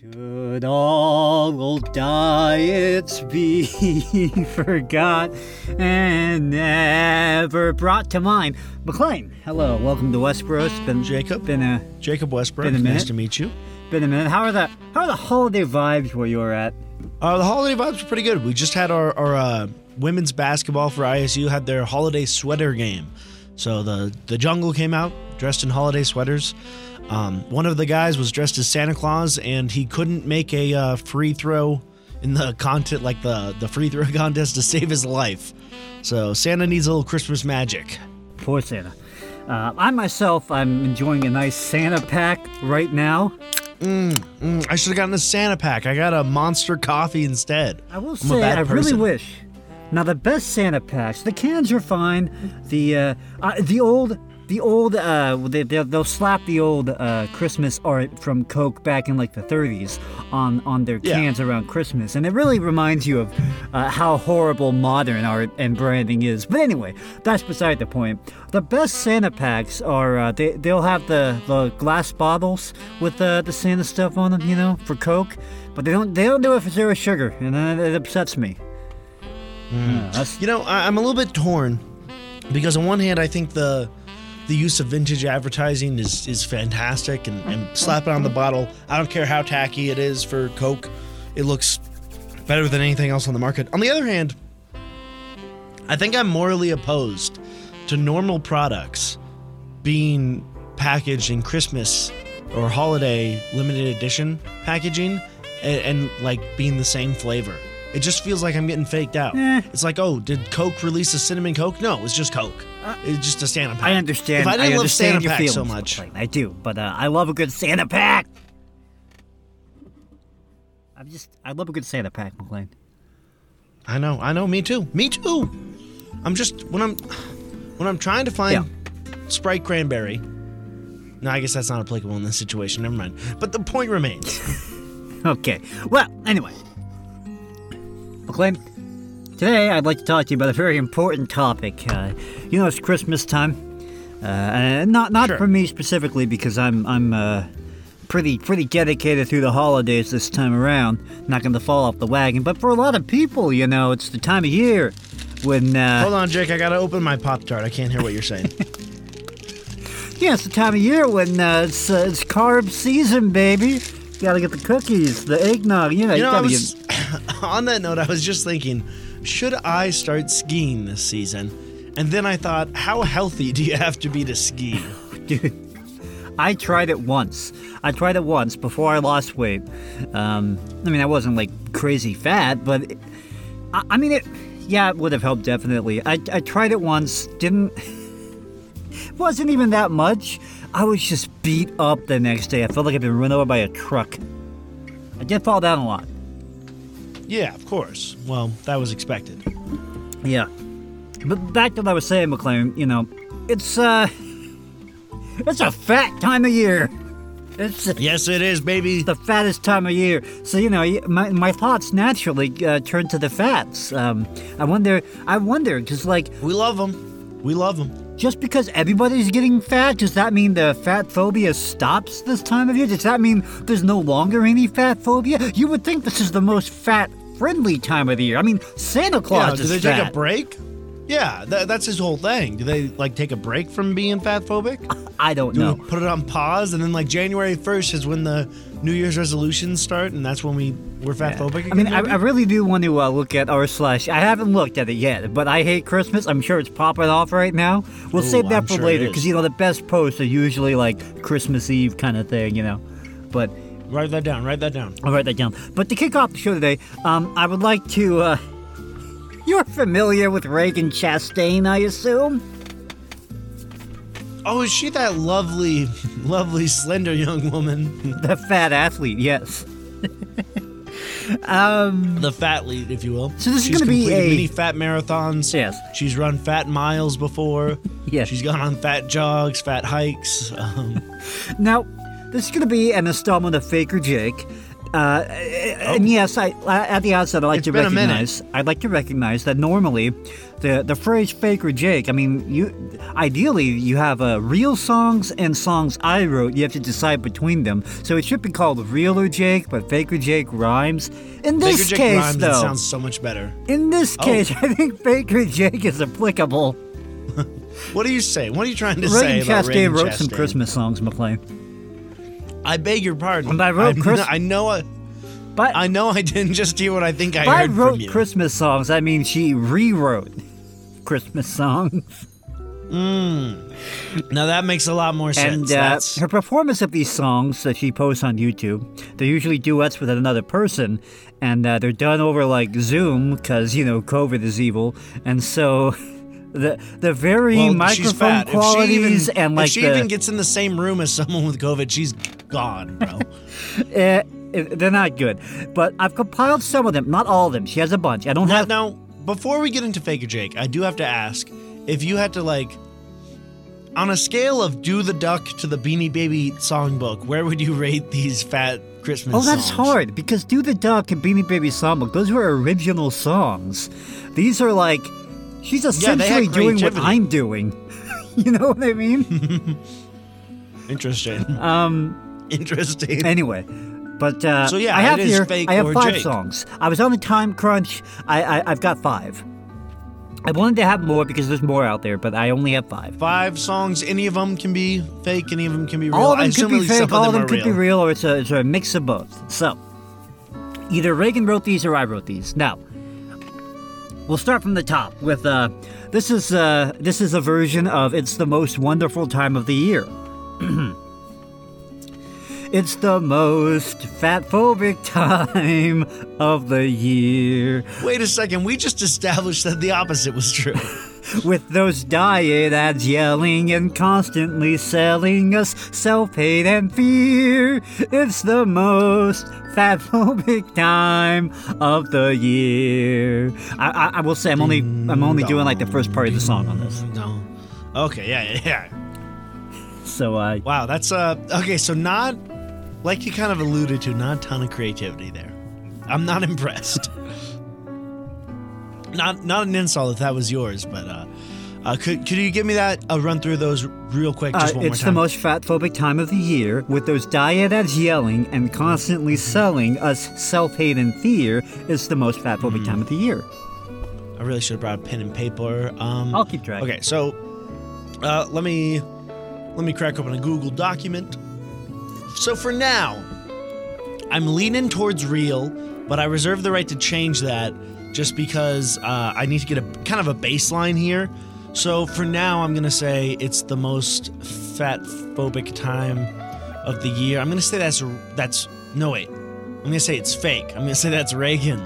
Should all old diets be forgot and never brought to mind? McLaren, hello, welcome to Westboro. It's been Jacob. Jacob Westbrook. Been a minute. Nice to meet you. Been a minute. How are the holiday vibes where you were at? The holiday vibes were pretty good. We just had our women's basketball for ISU had their holiday sweater game. So the jungle came out dressed in holiday sweaters. One of the guys was dressed as Santa Claus, and he couldn't make a free throw in the contest, like the free throw contest, to save his life. So Santa needs a little Christmas magic. Poor Santa. I'm enjoying a nice Santa pack right now. I should have gotten a Santa pack. I got a Monster coffee instead. I will say, I really wish. Now, the best Santa packs, the cans are fine. They'll slap the old Christmas art from Coke back in like the 30s on their cans around Christmas, and it really reminds you of how horrible modern art and branding is. But anyway, that's beside the point. The best Santa packs are they'll have the glass bottles with the Santa stuff on them, you know, for Coke, but they don't do it for zero sugar, and it upsets me. I'm a little bit torn because on one hand I think the use of vintage advertising is fantastic, and slap it on the bottle. I don't care how tacky it is for Coke. It looks better than anything else on the market. On the other hand, I think I'm morally opposed to normal products being packaged in Christmas or holiday limited edition packaging and like being the same flavor. It just feels like I'm getting faked out. It's like, oh, did Coke release a cinnamon Coke? No, it's just Coke. It's just a Santa pack. I understand. If I didn't love Santa pack so much. I do, but I love a good Santa pack. I love a good Santa pack, McLaren. I know, me too. I'm just, when I'm trying to find Sprite Cranberry, no, I guess that's not applicable in this situation, never mind. But the point remains. Okay, well, anyway. McLaren, today I'd like to talk to you about a very important topic. It's Christmas time, and not sure. For me specifically because I'm pretty dedicated through the holidays this time around. Not going to fall off the wagon, but for a lot of people, you know, it's the time of year when. Hold on, Jake. I got to open my Pop-Tart. I can't hear what you're saying. Yeah, it's the time of year when it's carb season, baby. Got to get the cookies, the eggnog. On that note, I was just thinking, should I start skiing this season? And then I thought, how healthy do you have to be to ski? Dude, I tried it once before I lost weight. I wasn't like crazy fat, but it would have helped definitely. I tried it once, it wasn't even that much. I was just beat up the next day. I felt like I'd been run over by a truck. I did fall down a lot. Yeah, of course. Well, that was expected. Yeah. But back to what I was saying, McLaren, you know, it's a fat time of year. Yes, it is, baby. It's the fattest time of year. So, you know, my thoughts naturally turn to the fats. I wonder, because like... We love them. Just because everybody's getting fat, does that mean the fat phobia stops this time of year? Does that mean there's no longer any fat phobia? You would think this is the most fat friendly time of the year. I mean, Santa Claus is fat. Do they take a break? Yeah, that's his whole thing. Do they, like, take a break from being fat phobic? I don't know. Do we put it on pause, and then, like, January 1st is when the New Year's resolutions start, and that's when we're fat phobic again? I mean, I really do want to look at r/. I haven't looked at it yet, but I hate Christmas. I'm sure it's popping off right now. We'll save that for later, because, you know, the best posts are usually, like, Christmas Eve kind of thing, you know, but... Write that down. I'll write that down. But to kick off the show today, I would like to, You're familiar with Ragen Chastain, I assume? Oh, is she that lovely, lovely slender young woman? The fat athlete, yes. The fat lead, if you will. So this is going to be mini fat marathons. Yes. She's run fat miles before. Yes. She's gone on fat jogs, fat hikes. Now, this is going to be an installment of Faker Jake. And yes, at the outset, I'd like to recognize that normally the phrase Faker Jake, I mean, ideally you have real songs and songs I wrote. You have to decide between them. So it should be called Realer Jake, but Faker Jake rhymes. In this Faker case, Jake rhymes, though. It sounds so much better. In this case, I think Faker Jake is applicable. What do you say? What are you trying to say about Ragen Chastain? Ragen wrote some Christmas songs, McLaren. I beg your pardon. And I wrote Christmas. I know I didn't just hear what I think I heard from you. I wrote Christmas songs. I mean, she rewrote Christmas songs. Now that makes a lot more sense. And her performance of these songs that she posts on YouTube, they're usually duets with another person, and they're done over like Zoom because, you know, COVID is evil, and so. The very microphone qualities and like if she even gets in the same room as someone with COVID, she's gone, bro. They're not good. But I've compiled some of them, not all of them. She has a bunch. Now, before we get into Faker Jake, I do have to ask if you had to like, on a scale of Do the Duck to the Beanie Baby songbook, where would you rate these fat Christmas songs? Oh, that's hard because Do the Duck and Beanie Baby songbook, those were original songs. These are like. She's essentially doing what I'm doing. You know what I mean? Interesting. Interesting. Anyway, but I have five songs. I was on a time crunch. I've got five. I wanted to have more because there's more out there, but I only have five. Five songs. Any of them can be fake. Any of them can be real. All of them could be fake. All of them could be real, or it's a mix of both. So either Ragen wrote these or I wrote these. Now. We'll start from the top with this is a version of It's the Most Wonderful Time of the Year. It's the most fatphobic time of the year. Wait a second, we just established that the opposite was true. With those diet ads yelling and constantly selling us self-hate and fear, it's the most fatphobic time of the year. I will say I'm only doing like the first part of the song on this. No. Okay. Yeah. So wow, that's okay. So not like you kind of alluded to, not a ton of creativity there. I'm not impressed. Not an insult if that was yours, but could you give me that? I'll run through those real quick just one more time. It's the most fatphobic time of the year, with those diet ads yelling and constantly selling us self-hate and fear. It's the most fatphobic time of the year. I really should have brought a pen and paper. I'll keep track. Okay, so let me crack open a Google document. So for now, I'm leaning towards real, but I reserve the right to change that. Just because I need to get a kind of a baseline here. So for now, I'm going to say it's the most fatphobic time of the year. I'm going to say I'm going to say it's fake. I'm going to say that's Ragen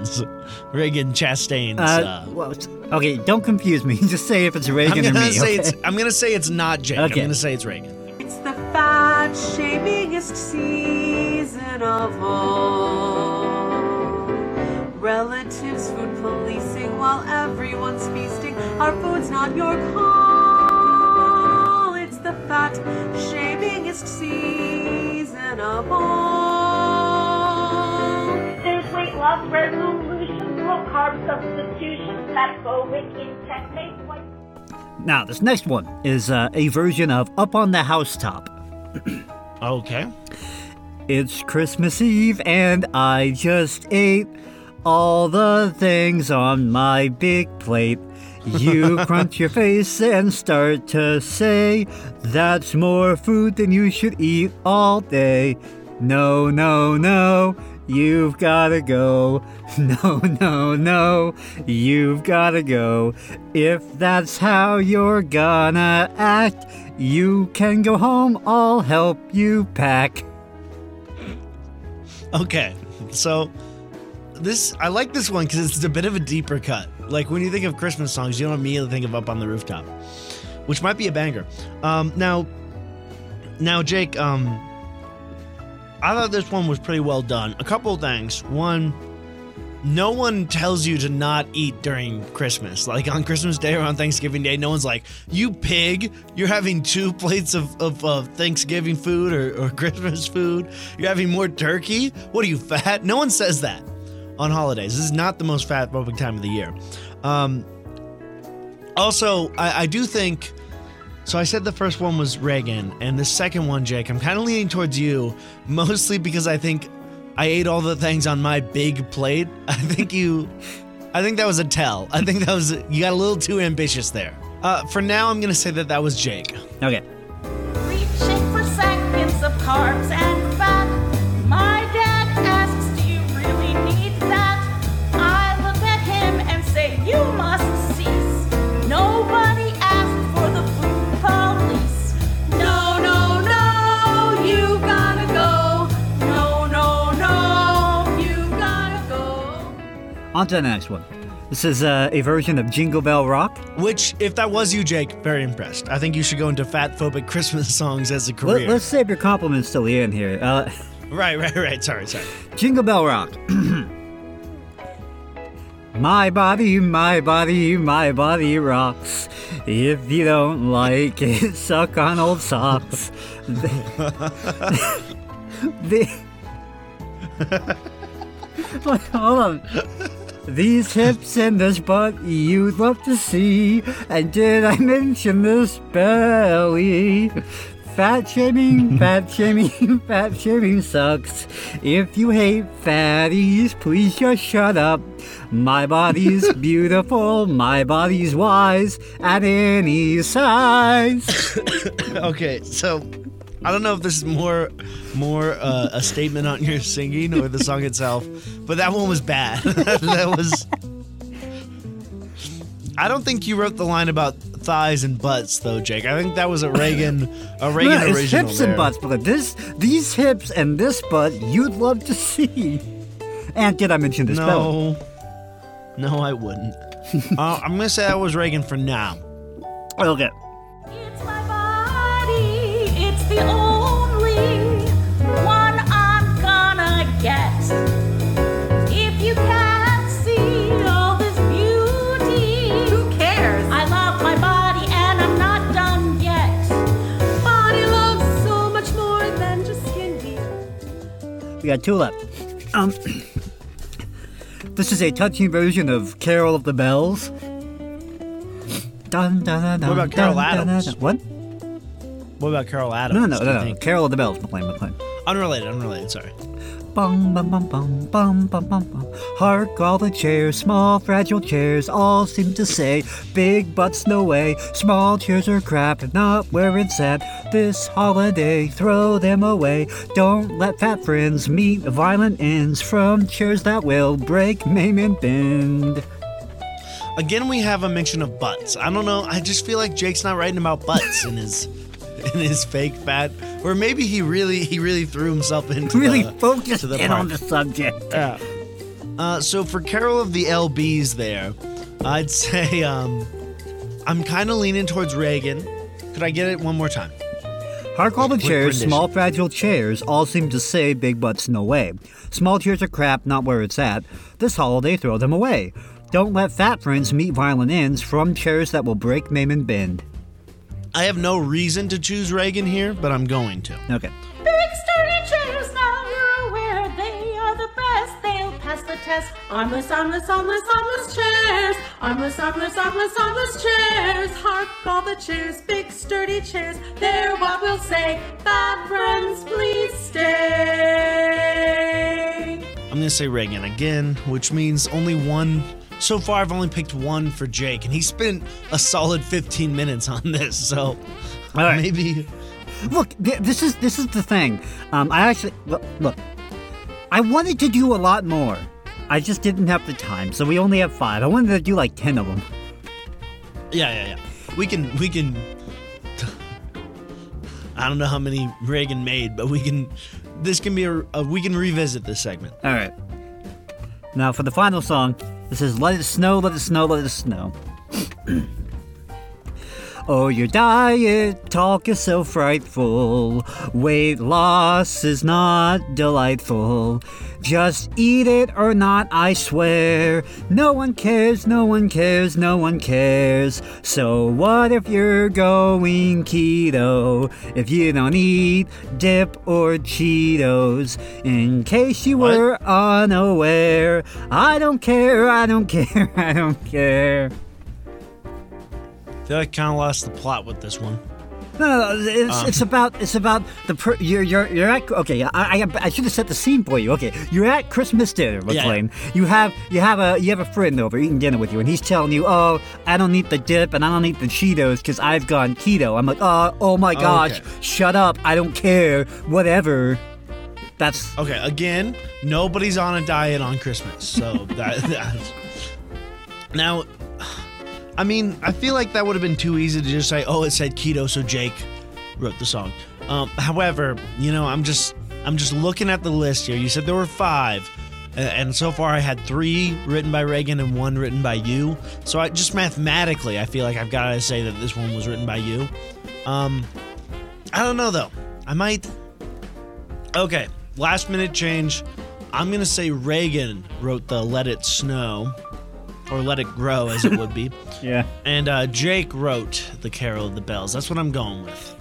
Chastain's. Okay, don't confuse me. Just say if it's Ragen or me. I'm going to say it's not Jake. Okay. I'm going to say it's Ragen. It's the fat-shamingest season of all. Relatives food policing while everyone's feasting. Our food's not your call. It's the fat-shamingest season of all. There's weight loss, revolution, low-carb substitution, fat-phobic in technique. Now, this next one is a version of Up on the Housetop. Okay. It's Christmas Eve and I just ate all the things on my big plate. You crunch your face and start to say, that's more food than you should eat all day. No, no, no, you've gotta go. No, no, no, you've gotta go. If that's how you're gonna act, you can go home, I'll help you pack. Okay, so I like this one because it's a bit of a deeper cut. Like when you think of Christmas songs, you don't immediately think of Up on the Rooftop, which might be a banger. Now, Jake, I thought this one was pretty well done. A couple of things. One, no one tells you to not eat during Christmas. Like on Christmas Day or on Thanksgiving Day, no one's like, you pig, you're having 2 plates of Thanksgiving food or Christmas food. You're having more turkey. What are you, fat? No one says that on holidays. This is not the most fat-phobic time of the year. Also, I do think... So I said the first one was Ragen, and the second one, Jake, I'm kind of leaning towards you, mostly because I think I ate all the things on my big plate. I think that was a tell. I think that was, you got a little too ambitious there. For now, I'm going to say that that was Jake. Okay. Reaching for seconds of carbs and fat. My dad asks, do you really need that? I look at him and say, you must cease. Nobody asked for the food. Police. No, no, no, you gotta go. No, no, no, you gotta go. On to the next one. This is a version of Jingle Bell Rock. Which, if that was you, Jake, very impressed. I think you should go into fat-phobic Christmas songs as a career. Let's save your compliments till the end here. Right. Sorry. Jingle Bell Rock. My body, rocks. If you don't like it, suck on old socks. Hold on. These hips and this butt you'd love to see. And did I mention this belly? Fat shaming sucks. If you hate fatties, please just shut up. My body's beautiful, my body's wise, at any size. Okay, so I don't know if this is more a statement on your singing or the song itself, but that one was bad. I don't think you wrote the line about thighs and butts, though, Jake. I think that was a Ragen original. It's hips there. And butts, but these hips and this butt you'd love to see. And did I mention this? No, I wouldn't. I'm going to say that was Ragen for now. Okay. It's my body. It's the only one I'm gonna get. We got 2 left. This is a touching version of Carol of the Bells. Dun, dun, dun, dun, what about Carol Adams? What about Carol Adams? No. Carol of the Bells, McLaren. Unrelated, sorry. Bum, bum, bum, bum, bum, bum, bum. Hark, all the chairs, small, fragile chairs, all seem to say, big butts, no way. Small chairs are crap, not where it's at. This holiday, throw them away. Don't let fat friends meet violent ends from chairs that will break, maim, and bend. Again, we have a mention of butts. I don't know. I just feel like Jake's not writing about butts in his fake fat, or maybe he really threw himself into really focused in on the subject. Yeah. So for Carol of the LBs, there, I'd say I'm kind of leaning towards Ragen. Could I get it one more time? Hark all the chairs, small fragile chairs, all seem to say big butts no way. Small chairs are crap, not where it's at. This holiday, throw them away. Don't let fat friends meet violent ends from chairs that will break, maim, and bend. I have no reason to choose Ragen here, but I'm going to. Okay. Big sturdy chairs, now you're aware they are the best. They'll pass the test. Armless chairs. Armless chairs. Hark all the chairs, big sturdy chairs. They're what we'll say. Bad friends, please stay. I'm gonna say Ragen again, which means only one. So far, I've only picked one for Jake, and he spent a solid 15 minutes on this, so right. Maybe... Look, this is the thing. I wanted to do a lot more. I just didn't have the time, so we only have 5. I wanted to do like 10 of them. Yeah. We can... I don't know how many Ragen made, but we can... This can be we can revisit this segment. All right. Now, for the final song... This is Let It Snow, Let It Snow, Let It Snow. Oh, your diet talk is so frightful. Weight loss is not delightful. Just eat it or not, I swear. No one cares, no one cares, no one cares. So what if you're going keto? If you don't eat dip or Cheetos, in case you were unaware, I don't care, I don't care, I don't care. I feel like I kind of lost the plot with this one. No, it's about you're at okay. I should have set the scene for you. Okay, you're at Christmas dinner, McLean. Yeah. You have a friend over eating dinner with you, and he's telling you, "Oh, I don't eat the dip and I don't eat the Cheetos because I've gone keto." I'm like, "Oh my gosh, okay. Shut up! I don't care. Whatever." That's okay. Again, nobody's on a diet on Christmas, so that's now. I mean, I feel like that would have been too easy to just say, oh, it said keto, so Jake wrote the song. However, you know, I'm just looking at the list here. You said there were 5, and so far I had 3 written by Ragen and 1 written by you. So I just mathematically, I feel like I've got to say that this one was written by you. I don't know, though. I might... Okay, last minute change. I'm going to say Ragen wrote the Let It Snow... or Let It Grow, as it would be. Yeah. And Jake wrote the Carol of the Bells. That's what I'm going with.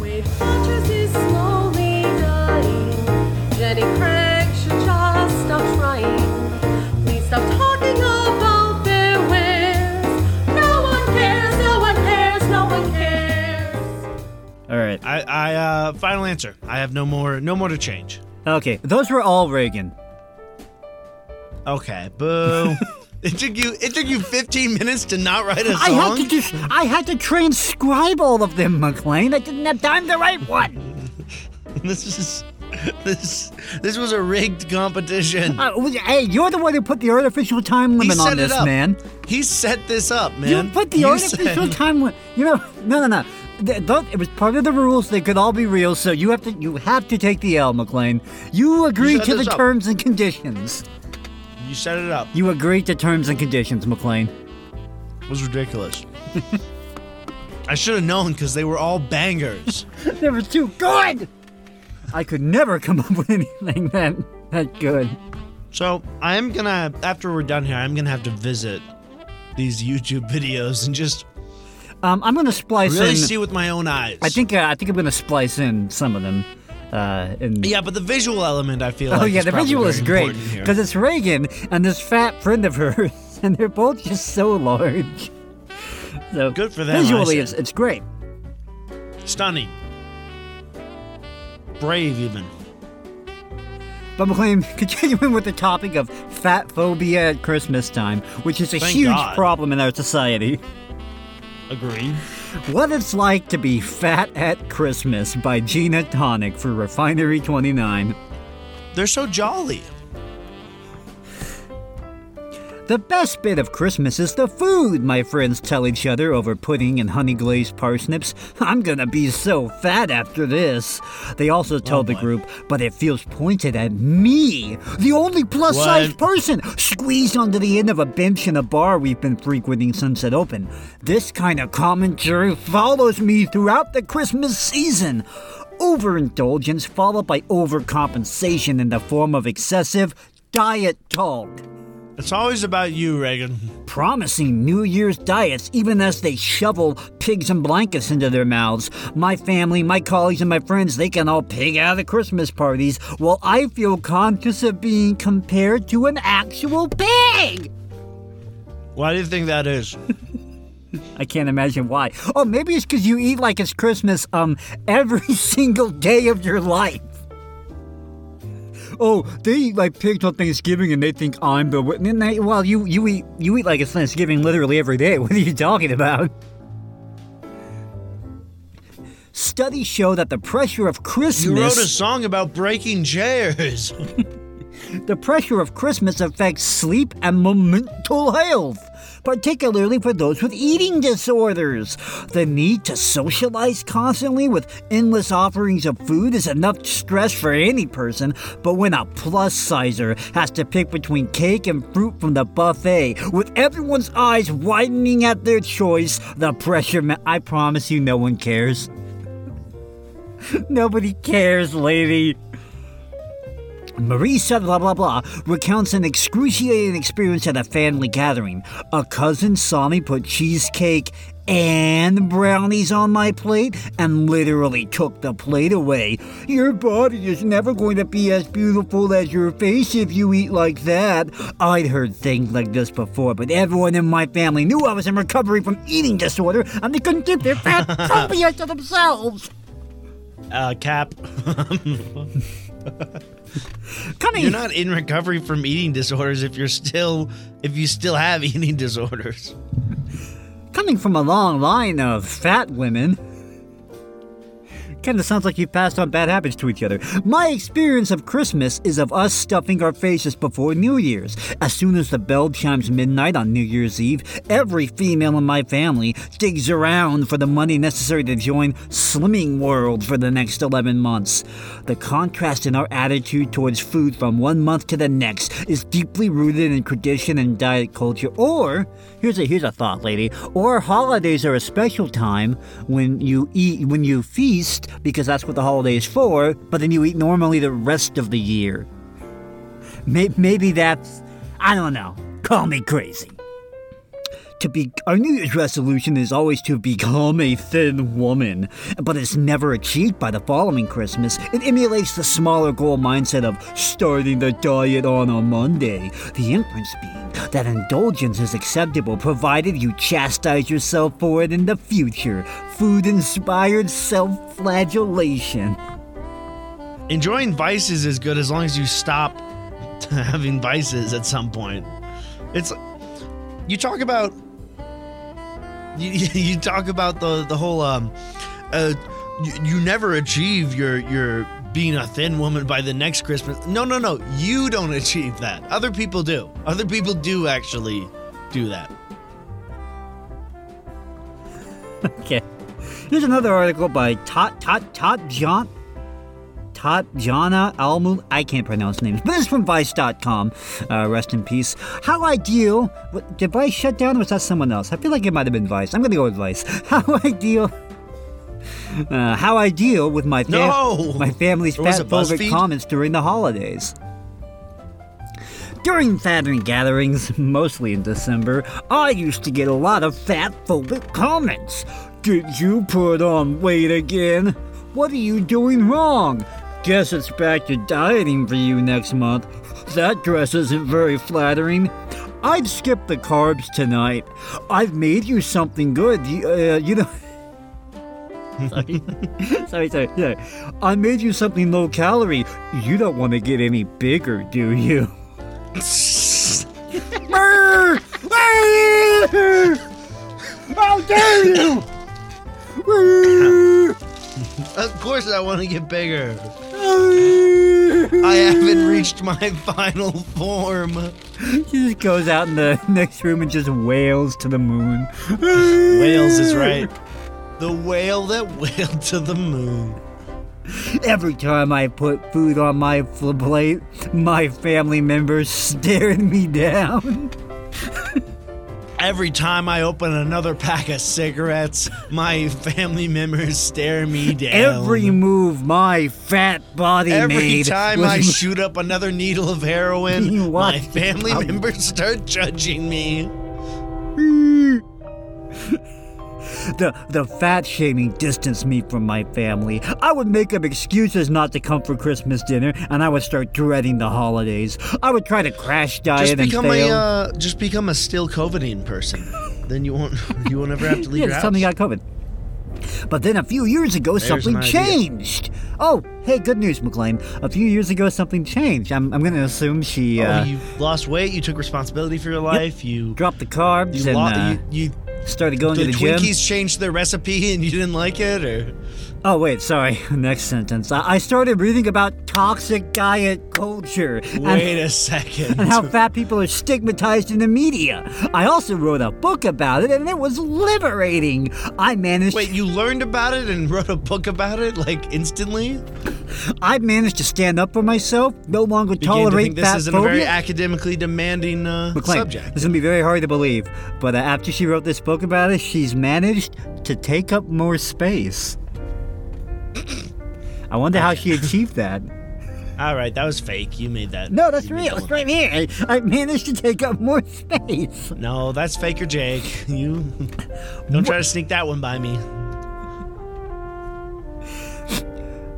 With fortresses slowly dying, Jenny Craig should just stop trying. Please stop talking about their wares. No one cares, no one cares, no one cares. All right. I final answer. I have no more to change. Okay. Those were all Ragen. Okay. Boo. It took you 15 minutes to not write a song? I had to transcribe all of them, McLean. I didn't have time to write one. This was a rigged competition. Hey, you're the one who put the artificial time limit on this, man. He set this up, man. You put the artificial time limit. You know, no. It was part of the rules. They could all be real, so you have to take the L, McLean. You agreed to the terms and conditions. You set it up. You agreed to terms and conditions, McLean. It was ridiculous. I should have known because they were all bangers. They were too good! I could never come up with anything that good. So, I'm going to, after we're done here, I'm going to have to visit these YouTube videos and just... I'm going to splice really in... Really see with my own eyes. I think I'm going to splice in some of them. Yeah, but the visual element, I feel like. Oh, yeah, the visual is great. Because it's Ragen and this fat friend of hers, and they're both just so large. So good for them. Visually, it's great. Stunning. Brave, even. But McLean, continuing with the topic of fat phobia at Christmas time, which is a huge problem in our society. Agreed. What It's Like to Be Fat at Christmas by Gina Tonic for Refinery29. They're so jolly. The best bit of Christmas is the food, my friends tell each other over pudding and honey-glazed parsnips. I'm gonna be so fat after this. They also tell the group, but it feels pointed at me, the only plus-sized person, squeezed onto the end of a bench in a bar we've been frequenting since it opened. This kind of commentary follows me throughout the Christmas season. Overindulgence followed by overcompensation in the form of excessive diet talk. It's always about you, Ragen. Promising New Year's diets even as they shovel pigs and blankets into their mouths. My family, my colleagues, and my friends, they can all pig out at Christmas parties while I feel conscious of being compared to an actual pig! Why do you think that is? I can't imagine why. Oh, maybe it's because you eat like it's Christmas every single day of your life. Oh, they eat like pigs on Thanksgiving, and they think I'm the witness. Well, you eat like it's Thanksgiving literally every day. What are you talking about? Studies show that the pressure of Christmas. You wrote a song about breaking chairs. The pressure of Christmas affects sleep and mental health. particularly for those with eating disorders. The need to socialize constantly with endless offerings of food is enough stress for any person, but when a plus-sizer has to pick between cake and fruit from the buffet, with everyone's eyes widening at their choice, the pressure I promise you no one cares. Nobody cares, lady. Marie said blah blah blah recounts an excruciating experience at a family gathering. A cousin saw me put cheesecake and brownies on my plate and literally took the plate away. Your body is never going to be as beautiful as your face if you eat like that. I'd heard things like this before, but everyone in my family knew I was in recovery from eating disorder and they couldn't keep their fat phobia to themselves. Cap. You're not in recovery from eating disorders if you still have eating disorders. Coming from a long line of fat women, kind of sounds like you've passed on bad habits to each other. My experience of Christmas is of us stuffing our faces before New Year's. As soon as the bell chimes midnight on New Year's Eve, every female in my family digs around for the money necessary to join Slimming World for the next 11 months. The contrast in our attitude towards food from one month to the next is deeply rooted in tradition and diet culture. Or, here's a thought, lady, or holidays are a special time when you feast, because that's what the holiday is for, but then you eat normally the rest of the year. Maybe that's... I don't know. Call me crazy. Our New Year's resolution is always to become a thin woman, but it's never achieved by the following Christmas. It emulates the smaller goal mindset of starting the diet on a Monday. The inference being that indulgence is acceptable provided you chastise yourself for it in the future. Food-inspired self-flagellation. Enjoying vices is good as long as you stop having vices at some point. You talk about the whole you never achieve your being a thin woman by the next Christmas. No, you don't achieve that. Other people do. Other people do actually do that. Okay. Here's another article by Tatjana Almul, I can't pronounce names, but it's from Vice.com. Rest in peace. How I deal... Did Vice shut down or was that someone else? I feel like it might have been Vice. I'm going to go with Vice. How I deal with my my family's fatphobic comments during the holidays. During family gatherings, mostly in December, I used to get a lot of fatphobic comments. Did you put on weight again? What are you doing wrong? Guess it's back to dieting for you next month. That dress isn't very flattering. I'd skip the carbs tonight. I've made you something good. You know... Sorry. Yeah. I made you something low calorie. You don't want to get any bigger, do you? How dare you! Of course I want to get bigger. I haven't reached my final form. She just goes out in the next room and just wails to the moon. Wails is right. The whale that wailed to the moon. Every time I put food on my plate, my family members stared me down. Every time I open another pack of cigarettes, my family members stare me down. Every move my fat body made. Every time I shoot up another needle of heroin, my family members start judging me. The fat shaming distanced me from my family. I would make up excuses not to come for Christmas dinner, and I would start dreading the holidays. I would try to crash diet and fail. Just become a still COVIDing person. Then you won't ever have to leave your house. Yeah, something got COVID. But then a few years ago, something changed. Oh, hey, good news, McLean. A few years ago, something changed. I'm going to assume she... you lost weight, you took responsibility for your life, you... Dropped the carbs, and... You started going to the gym. Did Twinkies change their recipe and you didn't like it, or? Oh, wait, sorry. Next sentence. I started reading about toxic diet culture. Wait a second. And how fat people are stigmatized in the media. I also wrote a book about it, and it was liberating. I managed... Wait, you learned about it and wrote a book about it, like, instantly? I managed to stand up for myself, no longer tolerate fat phobia. This isn't a very academically demanding subject. This is going to be very hard to believe, but after she wrote this book about it, she's managed to take up more space. I wonder how she achieved that. All right, that was fake. You made that. No, that's real. It's right here. I managed to take up more space. No, that's Faker Jake. You don't try to sneak that one by me.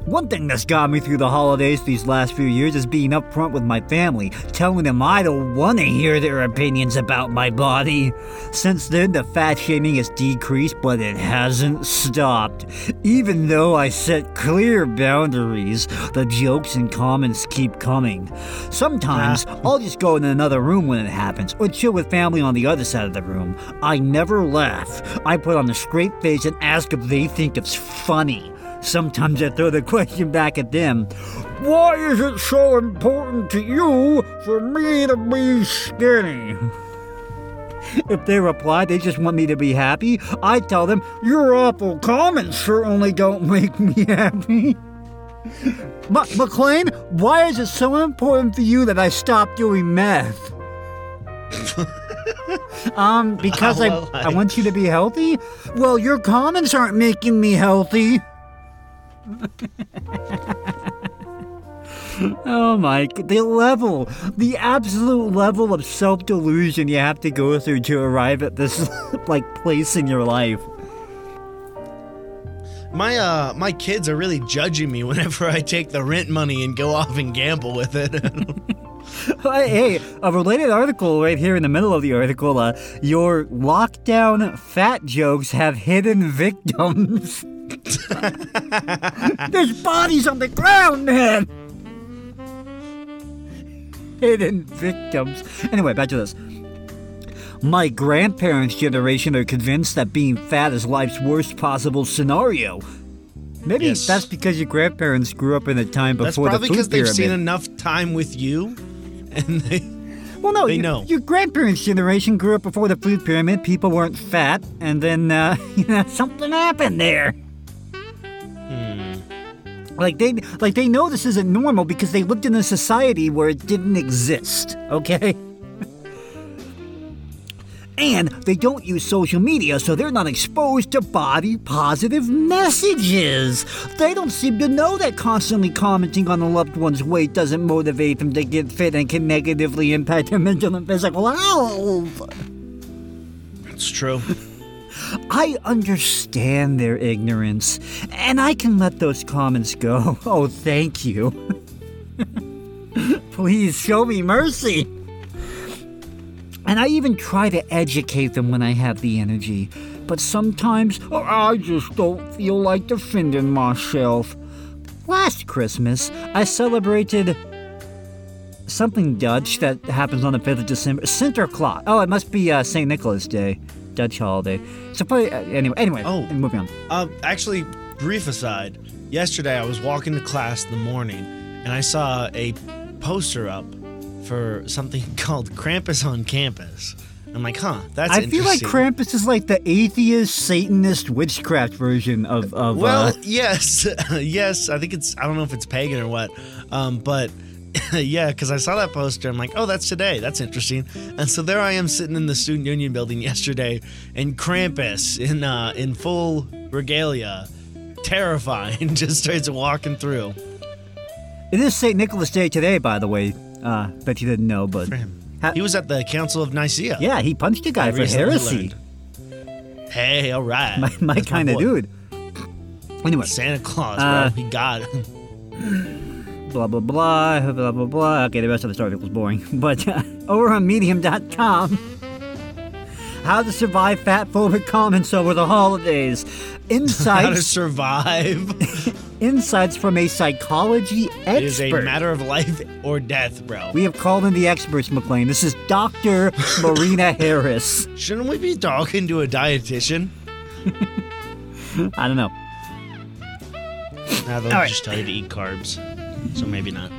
One thing that's got me through the holidays these last few years is being upfront with my family, telling them I don't want to hear their opinions about my body. Since then, the fat shaming has decreased, but it hasn't stopped. Even though I set clear boundaries, the jokes and comments keep coming. Sometimes, I'll just go in another room when it happens, or chill with family on the other side of the room. I never laugh. I put on a straight face and ask if they think it's funny. Sometimes I throw the question back at them. Why is it so important to you for me to be skinny? If they reply they just want me to be happy, I tell them, your awful comments certainly don't make me happy. McLean, why is it so important for you that I stop doing meth? Because I want you to be healthy? Well, your comments aren't making me healthy. Oh my, the absolute level of self-delusion you have to go through to arrive at this, place in your life. My kids are really judging me whenever I take the rent money and go off and gamble with it. Hey, a related article right here in the middle of the article, your lockdown fat jokes have hidden victims. There's bodies on the ground, man! Hidden victims. Anyway, back to this. My grandparents' generation are convinced that being fat is life's worst possible scenario. Maybe that's because your grandparents grew up in a time before the food pyramid. That's probably because they've seen enough time with you, and they know. Your grandparents' generation grew up before the food pyramid. People weren't fat, and then something happened there. They know this isn't normal because they lived in a society where it didn't exist, okay? And they don't use social media, so they're not exposed to body positive messages. They don't seem to know that constantly commenting on a loved one's weight doesn't motivate them to get fit and can negatively impact their mental and physical health. That's true. I understand their ignorance, and I can let those comments go. Oh, thank you. Please show me mercy. And I even try to educate them when I have the energy. But sometimes, I just don't feel like defending myself. Last Christmas, I celebrated something Dutch that happens on the 5th of December. Sinterklaas. Oh, it must be St. Nicholas Day. Dutch holiday. So probably, anyway. Oh, and moving on. Actually, brief aside. Yesterday, I was walking to class in the morning, and I saw a poster up for something called Krampus on Campus. I'm like, that's interesting. I feel like Krampus is like the atheist, Satanist, witchcraft version of yes. Yes, I think I don't know if it's pagan or what, but... Yeah, because I saw that poster. I'm like, that's today. That's interesting. And so there I am sitting in the student union building yesterday, and Krampus in full regalia, terrifying, just starts walking through. It is St. Nicholas Day today, by the way. Bet you didn't know, but... He was at the Council of Nicaea. Yeah, he punched a guy for heresy. Hey, all right. My kind of dude. Anyway. Santa Claus, bro. He got him. Blah, blah, blah, blah, blah, blah. Okay, the rest of this article is boring. But over on Medium.com, how to survive fat-phobic comments over the holidays. Insights... How to survive? insights from a psychology expert. It is a matter of life or death, bro. We have called in the experts, McLean. This is Dr. Marina Harris. Shouldn't we be talking to a dietitian? I don't know. Nah, they'll just tell you to eat carbs, so maybe not.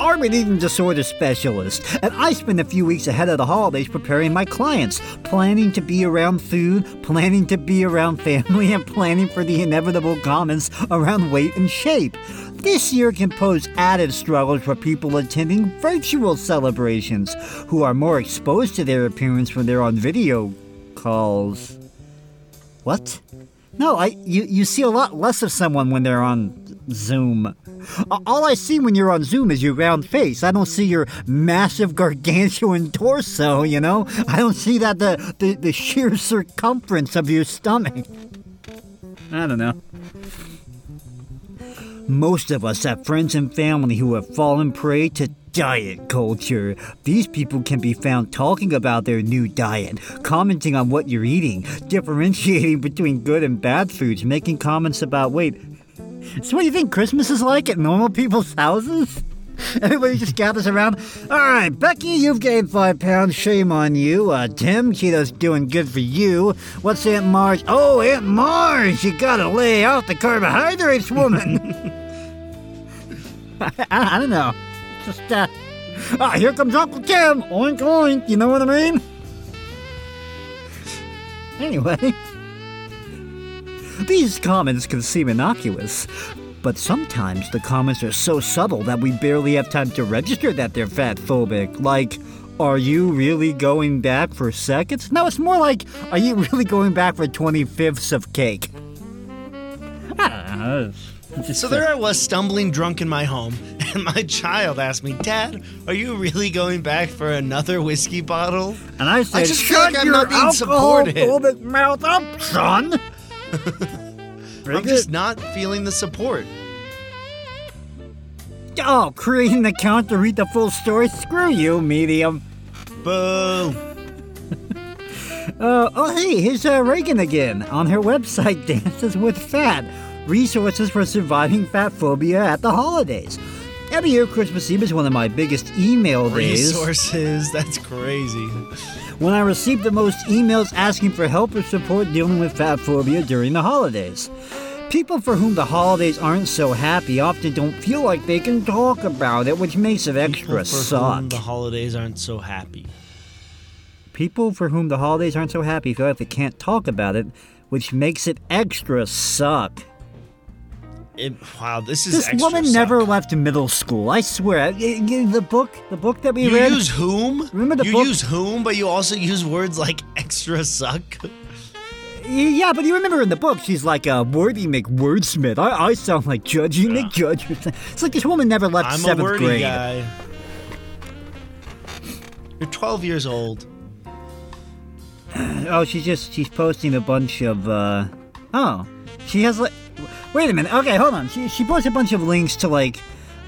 I'm an eating disorder specialist, and I spend a few weeks ahead of the holidays preparing my clients, planning to be around food, planning to be around family, and planning for the inevitable comments around weight and shape. This year can pose added struggles for people attending virtual celebrations, who are more exposed to their appearance when they're on video calls. What? No, you see a lot less of someone when they're on Zoom. All I see when you're on Zoom is your round face. I don't see your massive gargantuan torso, you know? I don't see that the sheer circumference of your stomach. I don't know. Most of us have friends and family who have fallen prey to diet culture. These people can be found talking about their new diet, commenting on what you're eating, differentiating between good and bad foods, making comments about weight. So what do you think Christmas is like at normal people's houses? Everybody just gathers around. All right, Becky, you've gained 5 pounds. Shame on you. Tim, keto's doing good for you. What's Aunt Marge? Oh, Aunt Marge, you gotta lay off the carbohydrates, woman. I don't know. Just, here comes Uncle Tim. Oink, oink. You know what I mean? Anyway. These comments can seem innocuous, but sometimes the comments are so subtle that we barely have time to register that they're fatphobic. Like, are you really going back for seconds? No, it's more like, are you really going back for 25ths of cake? I don't know. So there I was, stumbling drunk in my home, and my child asked me, "Dad, are you really going back for another whiskey bottle?" And I said, "Shut your alcohol-phobic mouth up, son!" I'm just not feeling the support. Oh, creating the account to read the full story? Screw you, Medium. Boo. Hey, here's Ragen again. On her website, Dances with Fat. Resources for surviving fat phobia at the holidays. Every year, Christmas Eve is one of my biggest email days. Resources, that's crazy. When I received the most emails asking for help or support dealing with fat phobia during the holidays. People for whom the holidays aren't so happy often don't feel like they can talk about it, which makes it extra suck. People for whom the holidays aren't so happy feel like they can't talk about it, which makes it extra suck. This woman never left middle school. I swear. The book that we read. You use whom? Remember the book? You use whom, but you also use words like extra suck. Yeah, but you remember in the book, she's like a wordy McWordsmith. I sound like Judgy McJudge. It's like this woman never left seventh grade. I'm a wordy guy. You're 12 years old. Oh, she's posting a bunch of. She has like. Wait a minute. Okay, hold on. She posts a bunch of links to, like,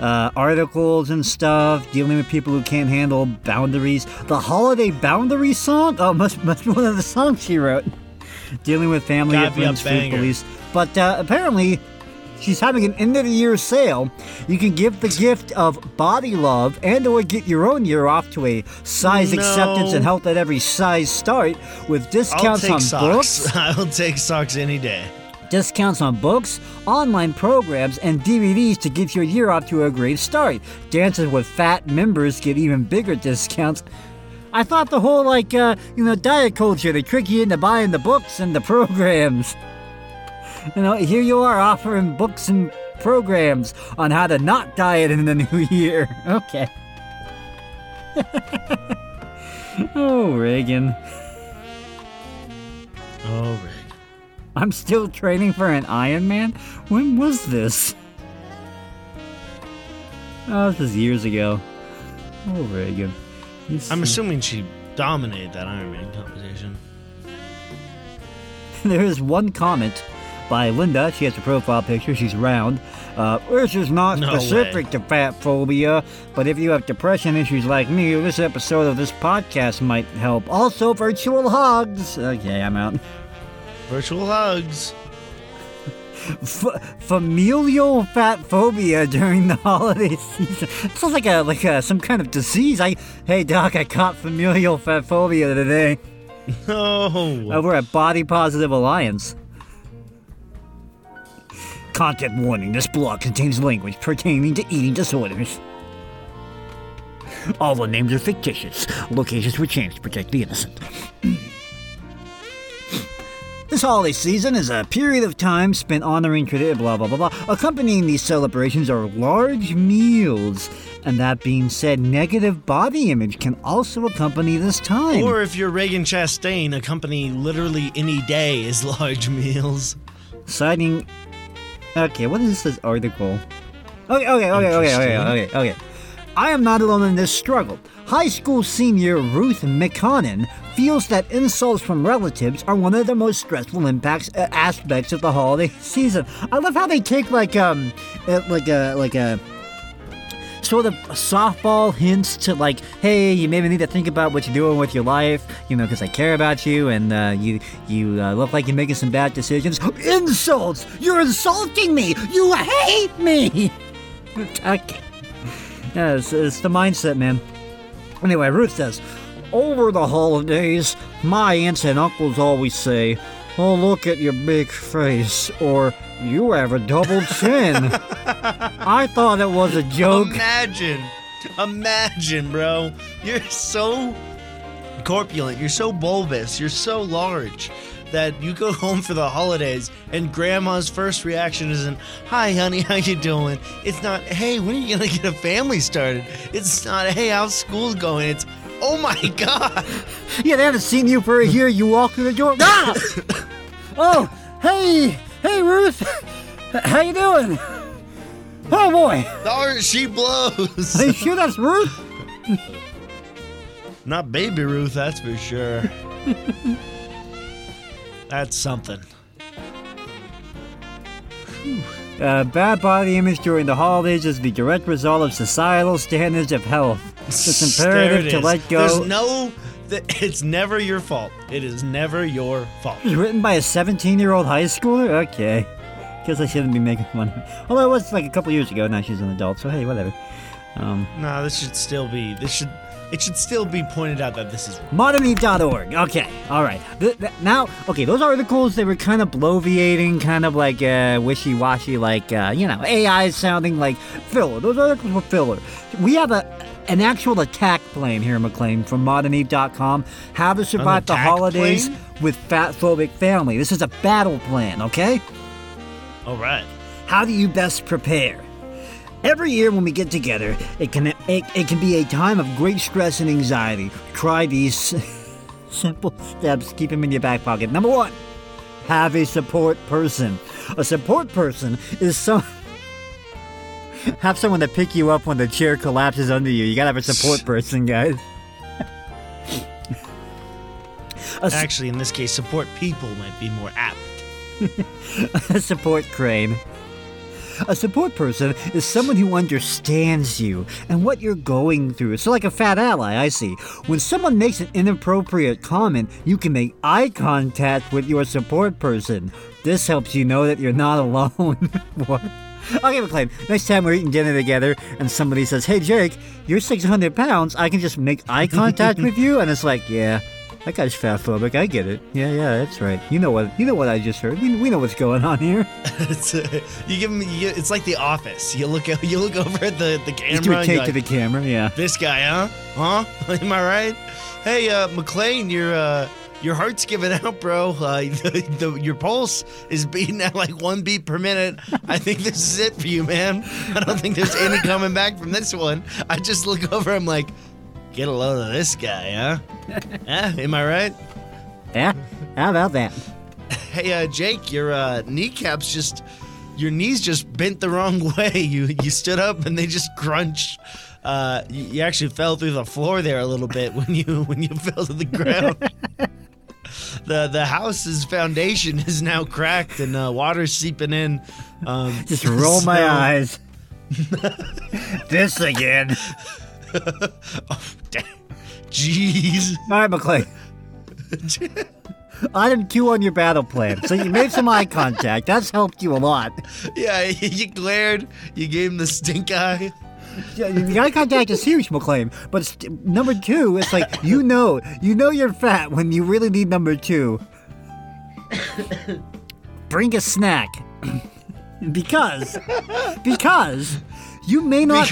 articles and stuff, dealing with people who can't handle boundaries. The Holiday Boundary song? Oh, must be one of the songs she wrote. Dealing with family, friends, food, police. But apparently, she's having an end-of-the-year sale. You can give the gift of body love and or get your own year off to a size acceptance and health at every size start with discounts on books. I'll take socks any day. Discounts on books, online programs, and DVDs to get your year off to a great start. Dances with Fat members get even bigger discounts. I thought the whole, diet culture, they trick you into buying the books and the programs. You know, here you are offering books and programs on how to not diet in the new year. Okay. Oh, Ragen. Oh, Ragen. I'm still training for an Iron Man? When was this? Oh, this is years ago. Oh, Ragen. I'm assuming she dominated that Iron Man competition. There is one comment by Linda. She has a profile picture. She's round. This is not specific to fat phobia, but if you have depression issues like me, this episode of this podcast might help. Also, virtual hugs. Okay, I'm out. Virtual hugs. familial fat phobia during the holiday season. It sounds like some kind of disease. Hey Doc, I caught familial fat phobia today. Oh. We're at Body Positive Alliance. Content warning, this blog contains language pertaining to eating disorders. All the names are fictitious. Locations were changed to protect the innocent. This holiday season is a period of time spent honoring tradition, blah, blah, blah, blah. Accompanying these celebrations are large meals. And that being said, negative body image can also accompany this time. Or if you're Ragen Chastain, accompany literally any day is large meals. Citing... Okay, what is this article? Okay. I am not alone in this struggle. High school senior Ruth McConnon feels that insults from relatives are one of the most stressful aspects of the holiday season. I love how they take like a sort of softball hints to like, hey, you maybe need to think about what you're doing with your life, you know, because I care about you and you look like you're making some bad decisions. Insults! You're insulting me! You hate me! Okay. Yeah, it's the mindset, man. Anyway, Ruth says, over the holidays, my aunts and uncles always say, oh, look at your big face, or you have a double chin. I thought it was a joke. Imagine, bro. You're so corpulent, you're so bulbous, you're so large that you go home for the holidays and grandma's first reaction isn't, hi, honey, how you doing? It's not, hey, when are you going to get a family started? It's not, hey, how's school going? It's, oh, my God. Yeah, they haven't seen you for a year. You walk through the door. Ah! Oh, hey, Ruth. How you doing? Oh, boy. Oh, she blows. Are you sure that's Ruth? Not baby Ruth, that's for sure. That's something. Bad body image during the holidays is the direct result of societal standards of health. It's imperative to let go. There's no... It's never your fault. It is never your fault. It was written by a 17-year-old high schooler? Okay. Guess I shouldn't be making fun of it. Although it was like a couple years ago. Now she's an adult, so hey, whatever. No, this should still be... It should still be pointed out that this is... ModernEat.org. Okay. All right. Now, okay, those articles, they were kind of bloviating, kind of like wishy-washy, like, AI sounding like filler. Those articles were filler. We have an actual attack plan here, McLean, from ModernEat.com. How to survive the holidays with fat-phobic family. This is a battle plan, okay? All right. How do you best prepare? Every year when we get together, it can be a time of great stress and anxiety. Try these simple steps. Keep them in your back pocket. Number one, have a support person. A support person is have someone to pick you up when the chair collapses under you. You gotta have a support person, guys. Actually, in this case, support people might be more apt. A support crane. A support person is someone who understands you and what you're going through. So like a fat ally, I see. When someone makes an inappropriate comment, you can make eye contact with your support person. This helps you know that you're not alone. What? Okay, McLean, next time we're eating dinner together and somebody says, hey, Jake, you're 600 pounds. I can just make eye contact with you. And it's like, yeah, that guy's fatphobic. I get it. Yeah, that's right. You know what I just heard. We know what's going on here. It's like The Office. You look over at the camera. You do a take to the camera. Yeah. This guy, huh? Am I right? Hey, McLean, your heart's giving out, bro. Your pulse is beating at like one beat per minute. I think this is it for you, man. I don't think there's any coming back from this one. I just look over. I'm like. Get a load of this guy, huh? Am I right? Yeah, how about that? Hey, Jake, your your knees just bent the wrong way. You stood up and they just crunched. You actually fell through the floor there a little bit when you fell to the ground. The house's foundation is now cracked and water's seeping in. Just roll my eyes. This again. Oh, damn. Jeez. All right, McLean. Item 2 on your battle plan. So you made some eye contact. That's helped you a lot. Yeah, you glared. You gave him the stink eye. Yeah, the eye contact is serious, McLean. But number 2, it's like, you know you're fat when you really need number 2. Bring a snack. Because you may not...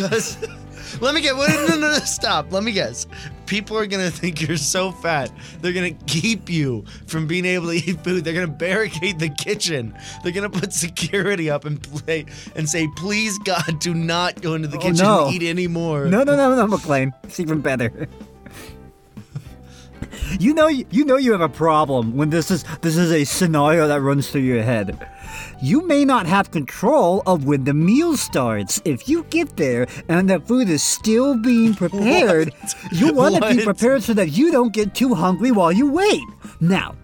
Let me guess. No, stop. Let me guess. People are going to think you're so fat. They're going to keep you from being able to eat food. They're going to barricade the kitchen. They're going to put security up and say, please, God, do not go into the kitchen and eat anymore. No, McLean. It's even better. You know you have a problem when this is a scenario that runs through your head. You may not have control of when the meal starts. If you get there and the food is still being prepared, you want to be prepared so that you don't get too hungry while you wait. Now,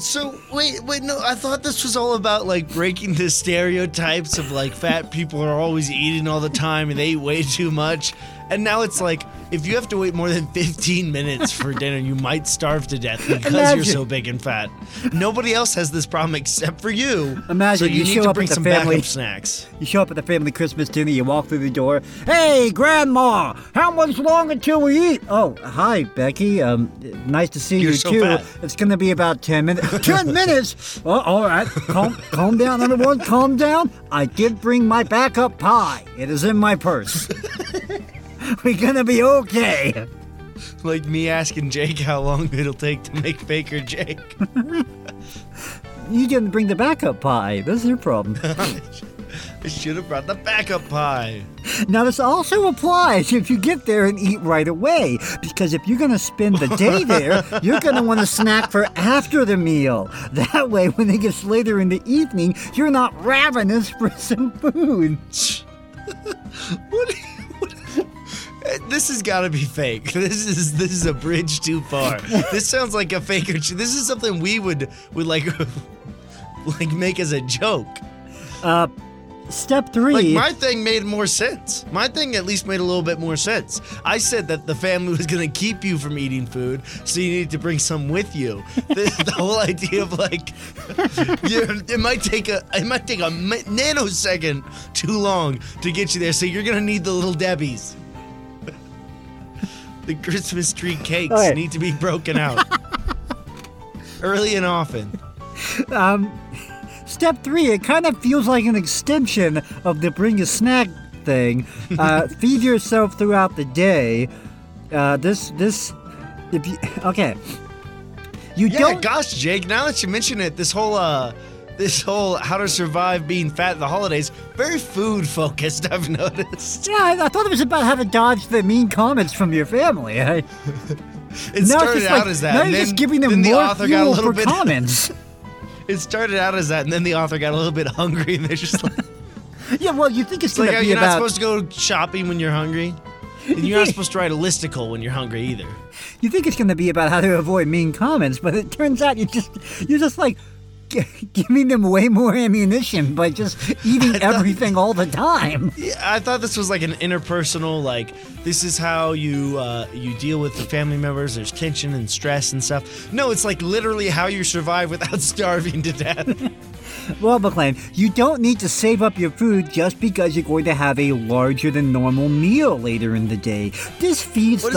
so wait, no, I thought this was all about like breaking the stereotypes of like fat people are always eating all the time and they eat way too much. And now it's like, if you have to wait more than 15 minutes for dinner, you might starve to death because you're so big and fat. Nobody else has this problem except for you. Imagine so you need to bring some backup snacks. You show up at the family Christmas dinner, you walk through the door. Hey, Grandma, how much longer till we eat? Oh, hi, Becky. Nice to see you, so too. Fat. It's going to be about 10 minutes. 10 minutes? Oh, all right. Calm down, everyone. Calm down. I did bring my backup pie. It is in my purse. We're gonna be okay. Like me asking Jake how long it'll take to make Faker Jake. You didn't bring the backup pie. That's your problem. I should have brought the backup pie. Now, this also applies if you get there and eat right away, because if you're going to spend the day there, you're going to want to snack for after the meal. That way, when it gets later in the evening, you're not ravenous for some food. This has got to be fake. This is a bridge too far. This sounds like a faker. This is something we would like make as a joke. Step 3. Like my thing made more sense. My thing at least made a little bit more sense. I said that the family was going to keep you from eating food, so you needed to bring some with you. The whole idea of like, it might take a nanosecond too long to get you there, so you're going to need the little Debbies. The Christmas tree cakes need to be broken out early and often. Step 3, it kind of feels like an extension of the bring a snack thing. Feed yourself throughout the day. Gosh, Jake. Now that you mention it, this whole how to survive being fat in the holidays, very food-focused, I've noticed. Yeah, I thought it was about how to dodge the mean comments from your family. It started out as that. Now you're just giving them more fuel for comments. It started out as that, and then the author got a little bit hungry, and they're just like... Yeah, well, you think it's going to be about... You're not supposed to go shopping when you're hungry, and you're not supposed to write a listicle when you're hungry either. You think it's going to be about how to avoid mean comments, but it turns out you're just like... giving them way more ammunition by just eating everything all the time. Yeah, I thought this was like an interpersonal, like, this is how you deal with the family members. There's tension and stress and stuff. No, it's like literally how you survive without starving to death. Well, McLean, you don't need to save up your food just because you're going to have a larger than normal meal later in the day. What does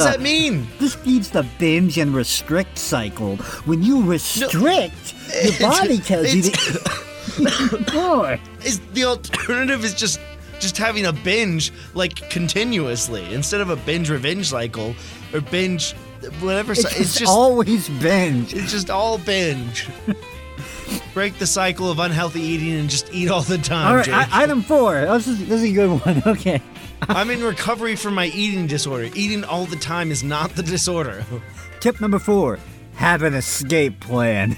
that mean? This feeds the binge and restrict cycle. When you restrict, your body tells you to more. The alternative is just having a binge, like, continuously. Instead of a binge-revenge cycle, or binge whatever. It's just always binge. It's just all binge. Break the cycle of unhealthy eating and just eat all the time. All right, item 4. This is a good one. Okay. I'm in recovery from my eating disorder. Eating all the time is not the disorder. Tip number 4. Have an escape plan.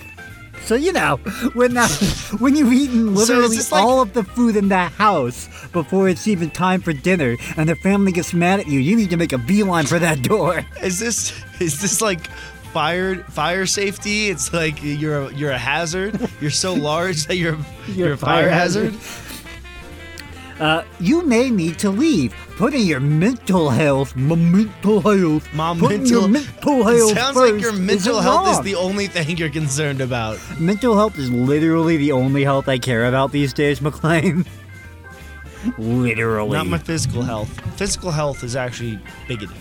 So, when you've eaten literally all of the food in that house before it's even time for dinner and the family gets mad at you, you need to make a beeline for that door. Is this like fire safety? It's like you're a hazard. You're so large that you're a fire hazard. You may need to leave. putting your mental health, my mental health first. Sounds like your mental health is the only thing you're concerned about. Mental health is literally the only health I care about these days, McLean. Literally. Not my physical health. Physical health is actually bigoted.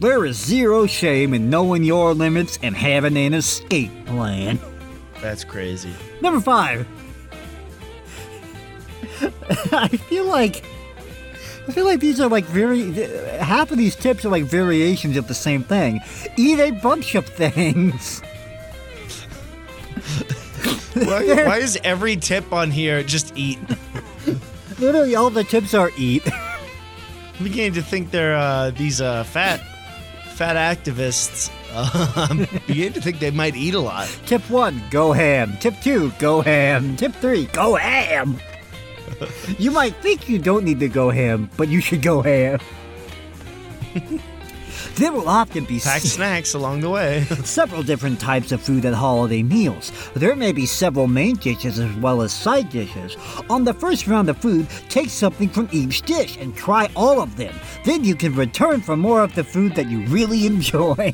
There is zero shame in knowing your limits and having an escape plan. That's crazy. Number 5. I feel like these are like half of these tips are like variations of the same thing. Eat a bunch of things. Why is every tip on here just eat? Literally all the tips are eat. I'm beginning to think they're these fat activists. I'm beginning to think they might eat a lot. Tip 1, go ham. Tip 2, go ham. Tip 3, go ham. You might think you don't need to go ham, but you should go ham. There will often be snacks along the way. Several different types of food at holiday meals. There may be several main dishes as well as side dishes. On the first round of food, take something from each dish and try all of them. Then you can return for more of the food that you really enjoy.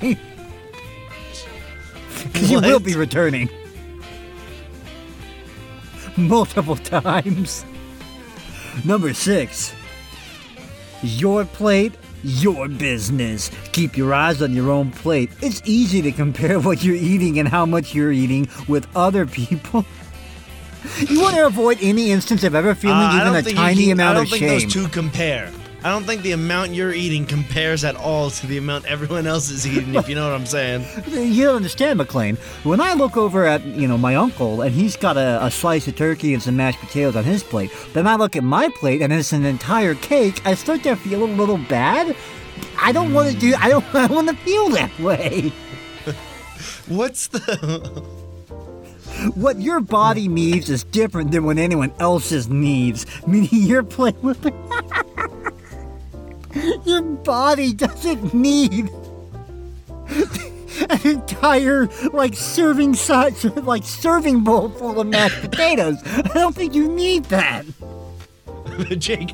Because you will be returning. Multiple times. Number 6. Your plate, your business. Keep your eyes on your own plate. It's easy to compare what you're eating and how much you're eating with other people. You want to avoid any instance of ever feeling even a tiny amount of shame. I don't think those two compare. I don't think the amount you're eating compares at all to the amount everyone else is eating, if you know what I'm saying. You don't understand, McLean. When I look over at, my uncle, and he's got a slice of turkey and some mashed potatoes on his plate, then I look at my plate, and it's an entire cake, I start to feel a little bad. I don't want to feel that way. What your body needs is different than what anyone else's needs, meaning your plate will be... Your body doesn't need an entire, serving bowl full of mashed potatoes. I don't think you need that. Jake,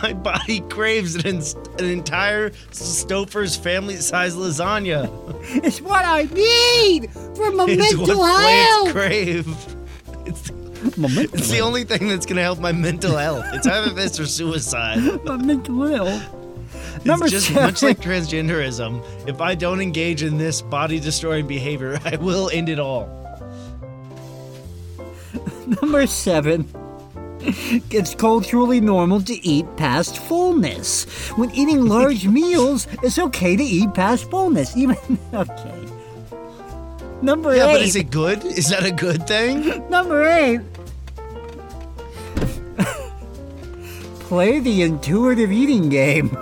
my body craves an entire Stouffer's family-sized lasagna. It's what I need for my mental health. It's the only thing that's going to help my mental health. It's either this or suicide. My mental health. Number 7. Much like transgenderism, if I don't engage in this body-destroying behavior, I will end it all. Number 7. It's culturally normal to eat past fullness. When eating large meals, it's okay to eat past fullness. Okay. Number 8. Yeah, but is it good? Is that a good thing? Number 8. Play the intuitive eating game.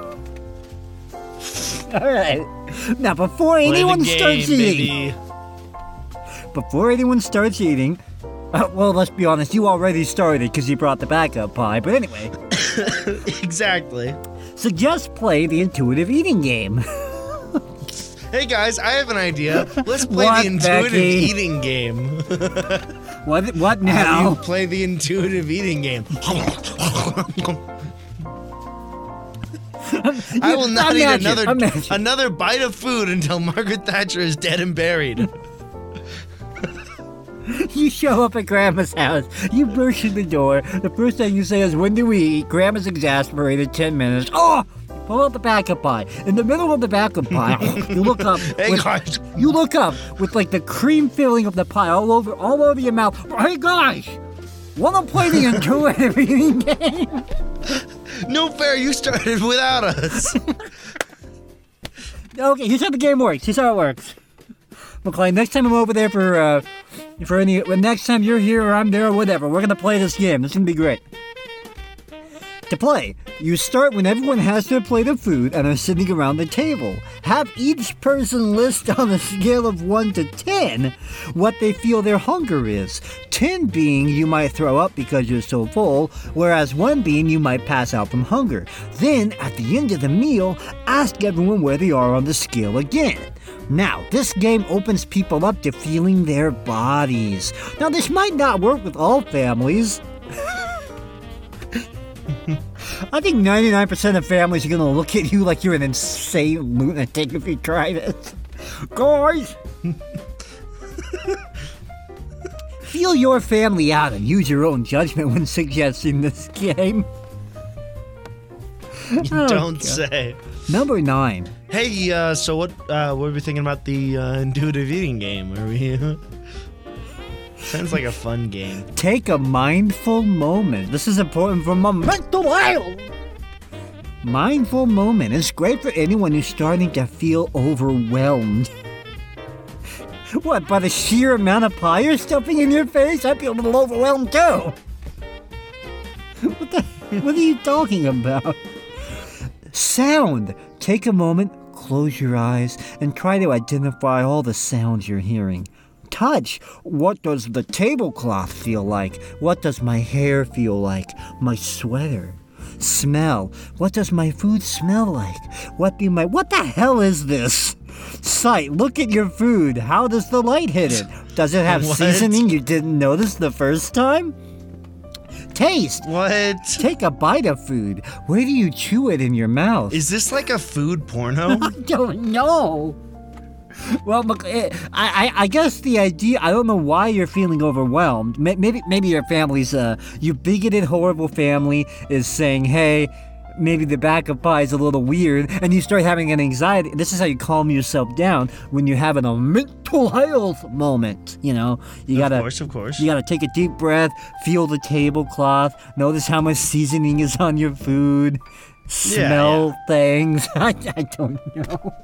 All right. Now, before anyone starts eating, well, let's be honest, you already started because you brought the backup pie, but anyway. Exactly. So just play the intuitive eating game. Hey, guys, I have an idea. Let's play the intuitive eating game. What now? How do you play the intuitive eating game? I will not eat another bite of food until Margaret Thatcher is dead and buried. You show up at Grandma's house. You burst in the door. The first thing you say is, "When do we eat?" Grandma's exasperated. 10 minutes. Oh! You pull out the backup pie. In the middle of the backup pie, you look up. Hey, guys! You look up with the cream filling of the pie all over your mouth. Hey, guys! Wanna play the intuitive eating game? No fair, you started without us. Okay, here's how the game works. Here's how it works. McLean, next time I'm over there next time you're here or I'm there or whatever, we're gonna play this game. This is gonna be great. To play, you start when everyone has their plate of food and are sitting around the table. Have each person list on a scale of 1 to 10 what they feel their hunger is. 10 being you might throw up because you're so full, whereas 1 being you might pass out from hunger. Then, at the end of the meal, ask everyone where they are on the scale again. Now, this game opens people up to feeling their bodies. Now, this might not work with all families. I think 99% of families are going to look at you like you're an insane lunatic if you try this. Guys! Feel your family out and use your own judgment when suggesting this game. Don't say. Number 9. Hey, so what are we thinking about the intuitive eating game? Are we? Sounds like a fun game. Take a mindful moment. This is important for my mental health. Mindful moment. It's great for anyone who's starting to feel overwhelmed. What, by the sheer amount of pie you're stuffing in your face? I feel a little overwhelmed too. What are you talking about? Sound. Take a moment, close your eyes, and try to identify all the sounds you're hearing. Touch. What does the tablecloth feel like? What does my hair feel like? My sweater. Smell. What does my food smell like? What the hell is this? Sight. Look at your food. How does the light hit it? Does it have seasoning you didn't notice the first time? Taste. What? Take a bite of food. Where do you chew it in your mouth? Is this like a food porno? I don't know. Well, I guess the idea, I don't know why you're feeling overwhelmed. Maybe your family's, your bigoted, horrible family is saying, hey, maybe the back of pie is a little weird, and you start having an anxiety. This is how you calm yourself down when you're having a mental health moment, you know? Of course. You gotta take a deep breath, feel the tablecloth, notice how much seasoning is on your food, smell things. I don't know.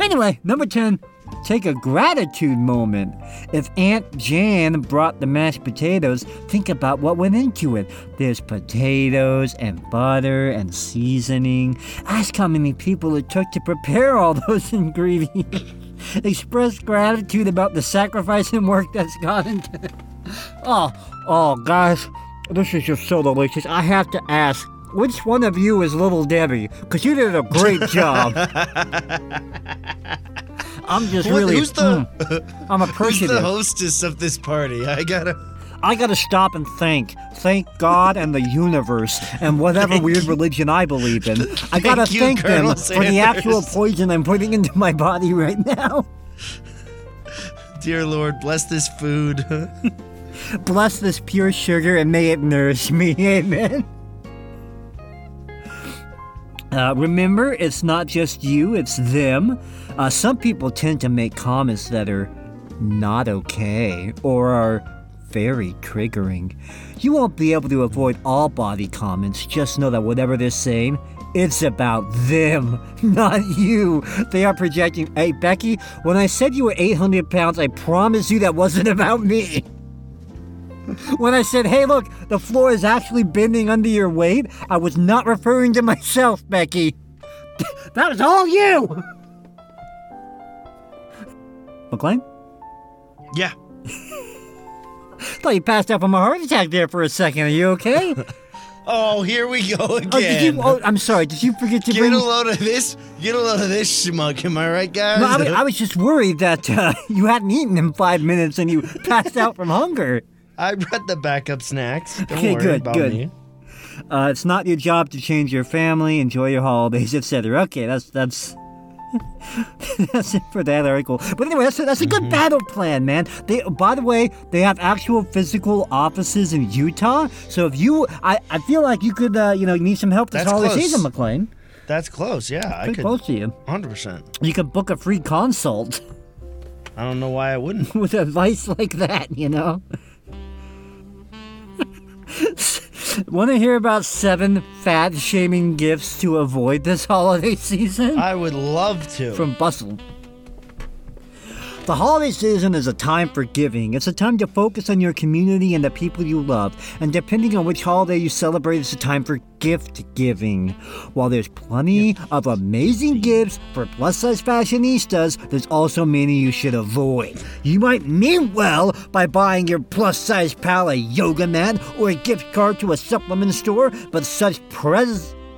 Anyway, number 10, take a gratitude moment. If Aunt Jan brought the mashed potatoes, think about what went into it. There's potatoes and butter and seasoning. Ask how many people it took to prepare all those ingredients. Express gratitude about the sacrifice and work that's gone into it. Oh, guys, this is just so delicious. I have to ask, which one of you is Little Debbie? Because you did a great job. I'm just I'm appreciative. Who's the hostess of this party? I gotta stop and think. Thank God and the universe and whatever weird religion I believe in. I gotta thank them for the actual poison I'm putting into my body right now. Dear Lord, bless this food. Bless this pure sugar and may it nourish me. Amen. Remember, it's not just you, it's them. Some people tend to make comments that are not okay or are very triggering. You won't be able to avoid all body comments. Just know that whatever they're saying, it's about them, not you. They are projecting, hey, Becky, when I said you were 800 pounds, I promise you that wasn't about me. When I said, hey, look, the floor is actually bending under your weight, I was not referring to myself, Becky. That was all you! McLean? Yeah. Thought you passed out from a heart attack there for a second. Are you okay? Oh, here we go again. I'm sorry. Did you forget to bring... Get a load of this. Get a load of this schmuck. Am I right, guys? No, I was just worried that you hadn't eaten in 5 minutes and you passed out from hunger. I brought the backup snacks. Don't worry about me. It's not your job to change your family, enjoy your holidays, etc. Okay, that's it for that article. But anyway, that's a good battle plan, man. By the way, they have actual physical offices in Utah. So if you, I feel like you could, you need some help this holiday season, McLean. That's close. Yeah, I could. Close to you. 100%. You could book a free consult. I don't know why I wouldn't. With advice like that, you know. Want to hear about 7 fat-shaming gifts to avoid this holiday season? I would love to. From Bustle. The holiday season is a time for giving. It's a time to focus on your community and the people you love. And depending on which holiday you celebrate, it's a time for gift giving. While there's plenty of amazing gifts for plus-size fashionistas, there's also many you should avoid. You might mean well by buying your plus-size pal a yoga mat or a gift card to a supplement store, but such prezzies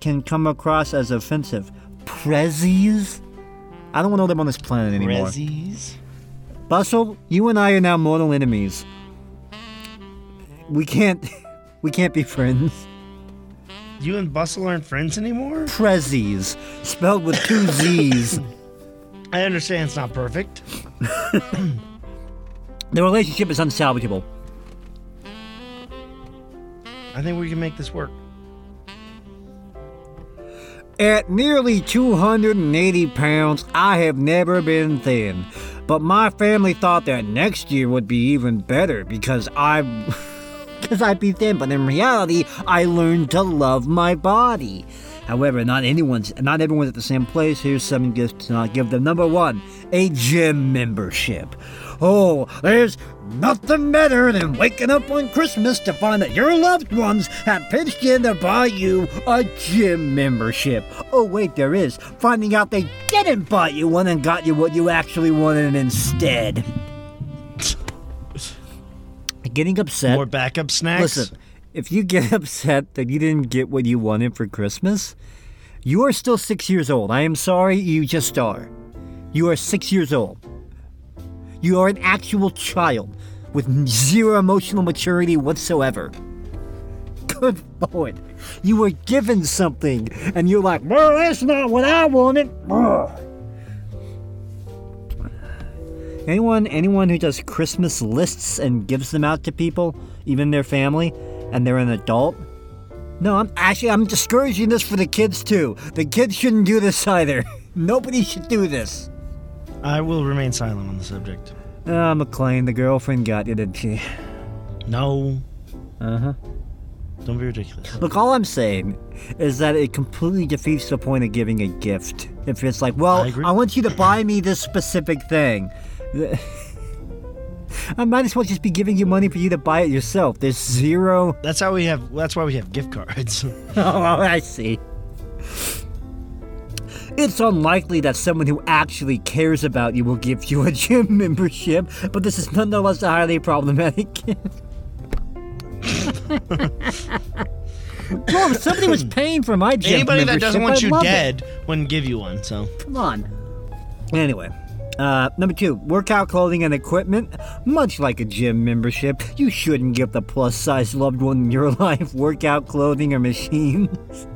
can come across as offensive. Prezzies? I don't want to know them on this planet anymore. Rezzies? Bustle, you and I are now mortal enemies. We can't be friends. You and Bustle aren't friends anymore? Prezzies, spelled with two Z's. I understand it's not perfect. The relationship is unsalvageable. I think we can make this work. At nearly 280 pounds, I have never been thin. But my family thought that next year would be even better because I'd be thin. But in reality, I learned to love my body. However, not everyone's at the same place. Here's 7 gifts to not give them. Number 1, a gym membership. Oh, there's nothing better than waking up on Christmas to find that your loved ones have pitched in to buy you a gym membership. Oh, wait, there is. Finding out they didn't buy you one and got you what you actually wanted instead. Getting upset. More backup snacks? Listen. If you get upset that you didn't get what you wanted for Christmas, you are still 6 years old. I am sorry, you just are. You are 6 years old. You are an actual child with zero emotional maturity whatsoever. Good Lord. You were given something, and you're like, well, that's not what I wanted. Anyone who does Christmas lists and gives them out to people, even their family, and they're an adult? No, I'm discouraging this for the kids too. The kids shouldn't do this either. Nobody should do this. I will remain silent on the subject. Ah, McLean, the girlfriend got you, didn't she? No. Uh-huh. Don't be ridiculous. Look, all I'm saying is that it completely defeats the point of giving a gift. If it's like, well, I want you to buy me this specific thing. I might as well just be giving you money for you to buy it yourself. There's zero. That's why we have gift cards. Oh, I see. It's unlikely that someone who actually cares about you will give you a gym membership, but this is nonetheless a highly problematic gift. Well, if somebody was paying for my gym membership, that doesn't want you dead wouldn't give you one. So come on. Anyway. Number 2, workout clothing and equipment. Much like a gym membership, you shouldn't give the plus-size loved one in your life workout clothing or machines.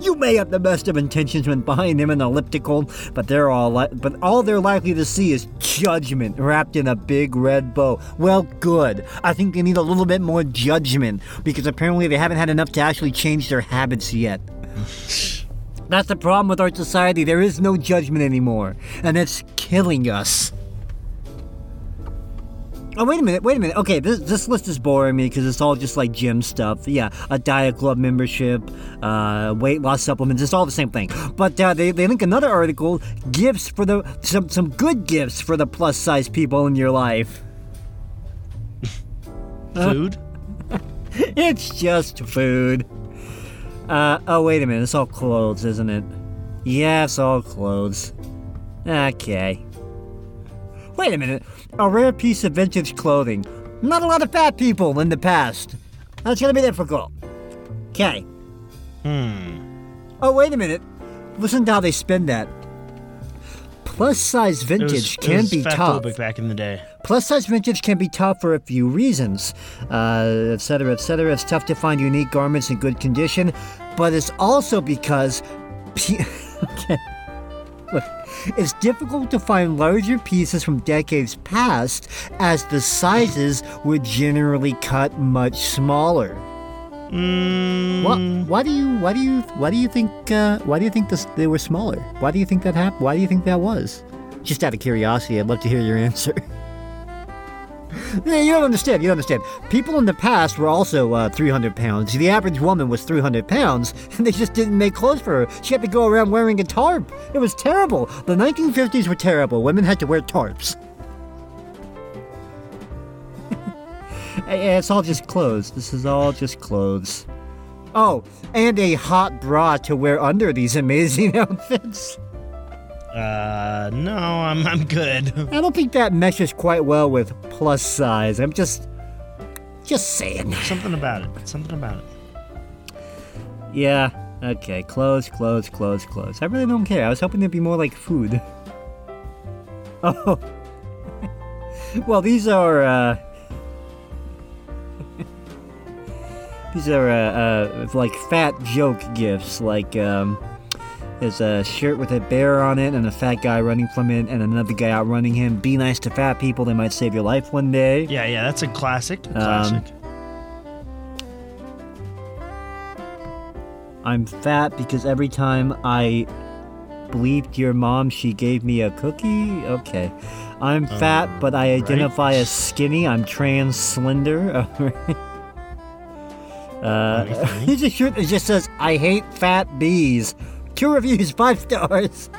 You may have the best of intentions when buying them an elliptical, but all they're likely to see is judgment wrapped in a big red bow. Well, good. I think they need a little bit more judgment, because apparently they haven't had enough to actually change their habits yet. That's the problem with our society. There is no judgment anymore, and it's killing us. Oh, wait a minute. Okay, this list is boring me because it's all just like gym stuff. Yeah, a diet club membership, weight loss supplements. It's all the same thing. But they link another article, gifts for some good gifts for the plus size people in your life. Food? It's just food. Oh, wait a minute. It's all clothes, isn't it? Yeah, it's all clothes. Okay. Wait a minute. A rare piece of vintage clothing. Not a lot of fat people in the past. That's gonna be difficult. Okay. Oh, wait a minute. Listen to how they spin that. Plus-size vintage can be tough. Back in the day. Plus-size vintage can be tough for a few reasons, etc., etc. It's tough to find unique garments in good condition, but it's also because... Okay. Look, it's difficult to find larger pieces from decades past, as the sizes were generally cut much smaller. Why do you think they were smaller? Why do you think that happened? Why do you think that was? Just out of curiosity, I'd love to hear your answer. You don't understand. People in the past were also 300 pounds. The average woman was 300 pounds, and they just didn't make clothes for her. She had to go around wearing a tarp. It was terrible. The 1950s were terrible. Women had to wear tarps. It's all just clothes. This is all just clothes. Oh, and a hot bra to wear under these amazing outfits. No, I'm good. I don't think that meshes quite well with plus size. I'm just saying. Something about it. Yeah. Okay. Clothes. I really don't care. I was hoping it'd be more like food. Oh. Well, these are. These are like fat joke gifts, like there's a shirt with a bear on it and a fat guy running from it and another guy outrunning him. Be nice to fat people, they might save your life one day. Yeah, that's a classic. I'm fat because every time I bleeped your mom, she gave me a cookie. Okay. I'm fat, but I identify as skinny. I'm trans slender. Here's a shirt that just says, I hate fat bees. 2 reviews, 5 stars.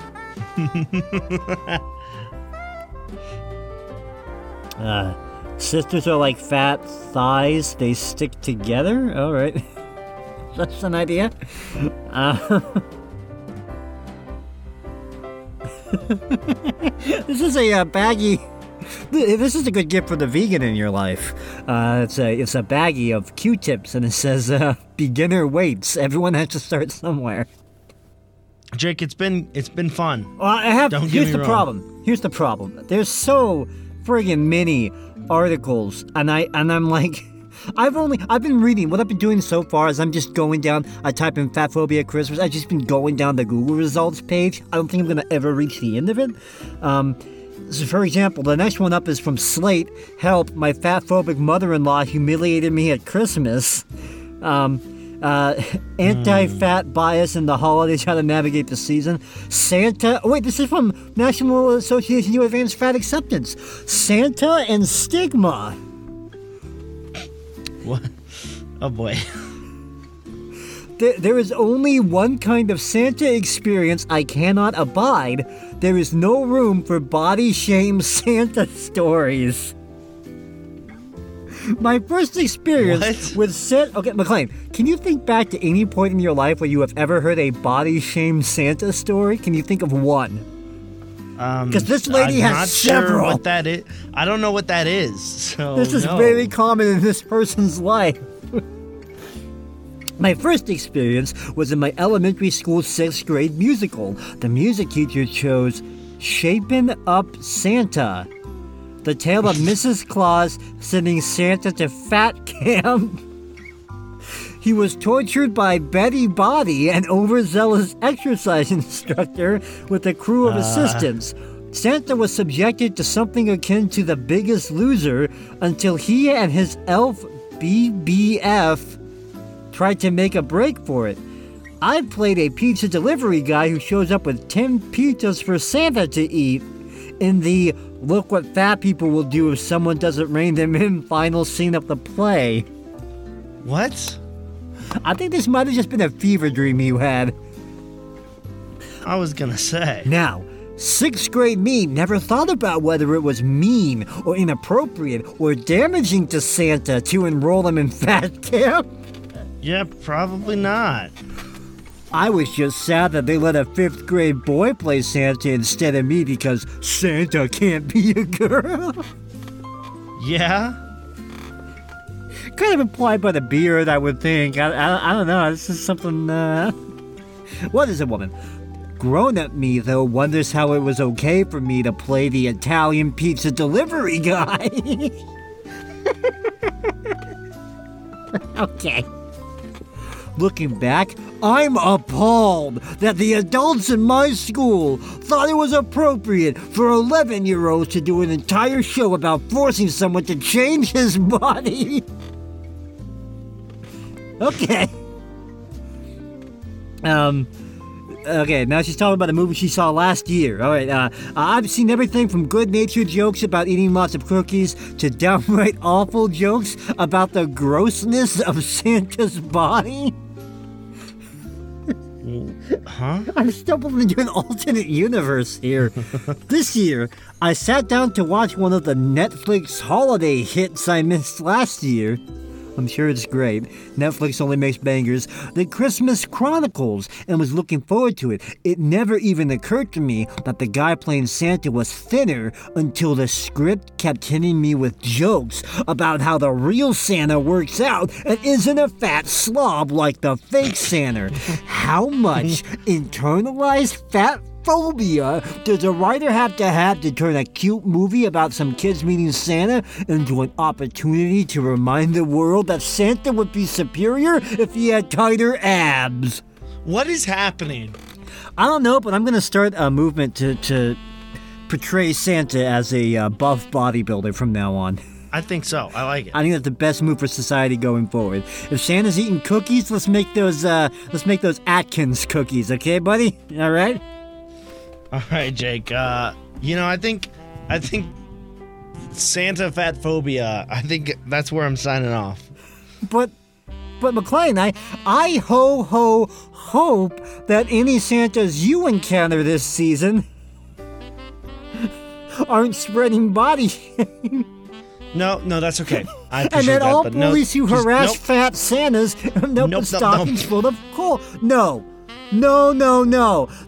Sisters are like fat thighs. They stick together. All right. That's an idea. This is a baggie. This is a good gift for the vegan in your life. It's a baggie of Q-tips, and it says beginner weights. Everyone has to start somewhere. Jake, it's been fun. Here's the problem. There's so friggin' many articles, and I'm like. I've been reading. What I've been doing so far is I'm just going down. I type in fat phobia Christmas. I've just been going down the Google results page. I don't think I'm going to ever reach the end of it. So for example, the next one up is from Slate. Help, my fat phobic mother-in-law humiliated me at Christmas. Anti-fat bias in the holidays, how to navigate the season. This is from National Association of Advanced Fat Acceptance. Santa and stigma. What? Oh boy. There is only one kind of Santa experience I cannot abide. There is no room for body shame Santa stories. My first experience with Santa... Okay, McLean, can you think back to any point in your life where you have ever heard a body shame Santa story? Can you think of one? Because this lady has several. I'm not sure what that is. I don't know what that is. So this is very common in this person's life. My first experience was in my elementary school 6th grade musical. The music teacher chose Shapin' Up Santa, the tale of Mrs. Claus sending Santa to fat camp. He was tortured by Betty Body, an overzealous exercise instructor, with a crew of assistants. Santa was subjected to something akin to The Biggest Loser until he and his elf BBF tried to make a break for it. I played a pizza delivery guy who shows up with 10 pizzas for Santa to eat in the look what fat people will do if someone doesn't rein them in final scene of the play. What? I think this might have just been a fever dream you had. I was gonna say. Now, 6th grade me never thought about whether it was mean or inappropriate or damaging to Santa to enroll him in fat camp. Yeah, probably not. I was just sad that they let a 5th grade boy play Santa instead of me because Santa can't be a girl. Yeah? Kind of implied by the beard, I would think. I don't know. This is something. What is a woman? Grown-up me, though, wonders how it was okay for me to play the Italian pizza delivery guy. Okay. Looking back, I'm appalled that the adults in my school thought it was appropriate for 11-year-olds to do an entire show about forcing someone to change his body. Okay. Okay, now she's talking about a movie she saw last year. All right, I've seen everything from good-natured jokes about eating lots of cookies to downright awful jokes about the grossness of Santa's body. Huh? I'm stumbling into an alternate universe here. This year, I sat down to watch one of the Netflix holiday hits I missed last year. I'm sure it's great. Netflix only makes bangers. The Christmas Chronicles, and was looking forward to it. It never even occurred to me that the guy playing Santa was thinner until the script kept hitting me with jokes about how the real Santa works out and isn't a fat slob like the fake Santa. How much internalized fat phobia does a writer have to turn a cute movie about some kids meeting Santa into an opportunity to remind the world that Santa would be superior if he had tighter abs? What is happening? I don't know, but I'm going to start a movement to portray Santa as a buff bodybuilder from now on. I think so. I like it. I think that's the best move for society going forward. If Santa's eating cookies, let's make those Atkins cookies, okay, buddy? All right? All right, Jake. I think Santa fat phobia, I think that's where I'm signing off. But McLaren, I hope that any Santas you encounter this season aren't spreading body shame. No, that's okay. I appreciate and then that, all but police who harass fat Santas end up with stockings full of coal. No.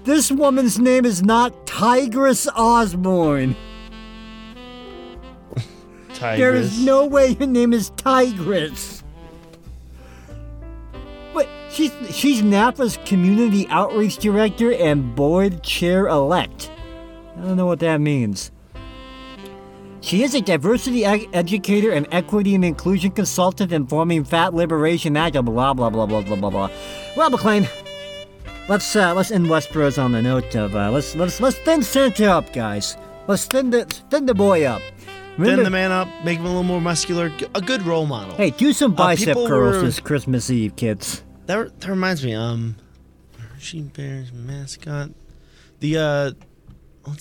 This woman's name is not Tigress Osborne. Tigress. There is no way your name is Tigress. But she's Napa's community outreach director and board chair-elect. I don't know what that means. She is a diversity educator and equity and inclusion consultant informing Fat Liberation Act, blah, blah, blah, blah, blah, blah, blah. Well, McLaren, let's end Westbrook's on the note of, let's thin Santa up, guys. Let's thin the boy up. Remember, thin the man up, make him a little more muscular, a good role model. Hey, do some bicep curls this Christmas Eve, kids. That reminds me, Hershey Bears mascot, let's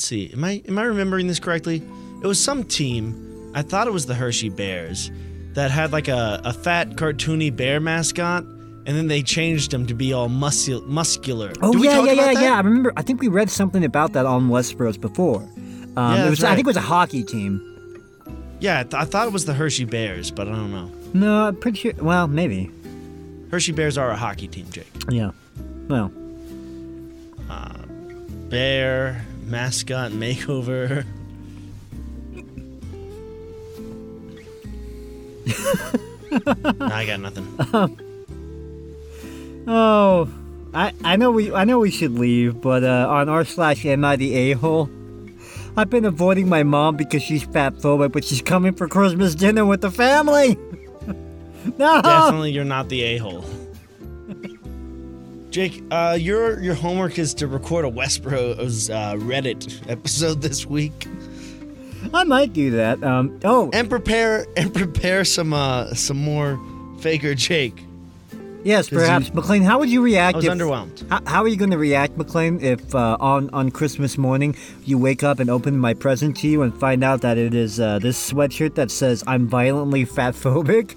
see, am I remembering this correctly? It was some team, I thought it was the Hershey Bears, that had like a fat, cartoony bear mascot, and then they changed him to be all muscular. Oh, yeah. I remember, I think we read something about that on Westbrook's before. Right. I think it was a hockey team. Yeah, I thought it was the Hershey Bears, but I don't know. No, I'm pretty sure, well, maybe. Hershey Bears are a hockey team, Jake. Yeah, well. Bear, mascot, makeover... Nah, I got nothing. I know we should leave, but on r/am I the a-hole, I've been avoiding my mom because she's fatphobic, but she's coming for Christmas dinner with the family. No, definitely you're not the a-hole, Jake. Your homework is to record a Westbro's Reddit episode this week. I might do that. And prepare some more Faker Jake. Yes, perhaps. McLaren, how would you react? I was underwhelmed. How are you going to react, McLaren, if on Christmas morning you wake up and open my present to you and find out that it is this sweatshirt that says I'm violently fatphobic?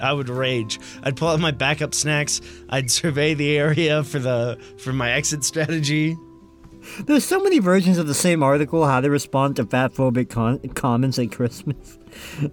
I would rage. I'd pull out my backup snacks. I'd survey the area for my exit strategy. There's so many versions of the same article, how they respond to fatphobic comments at Christmas.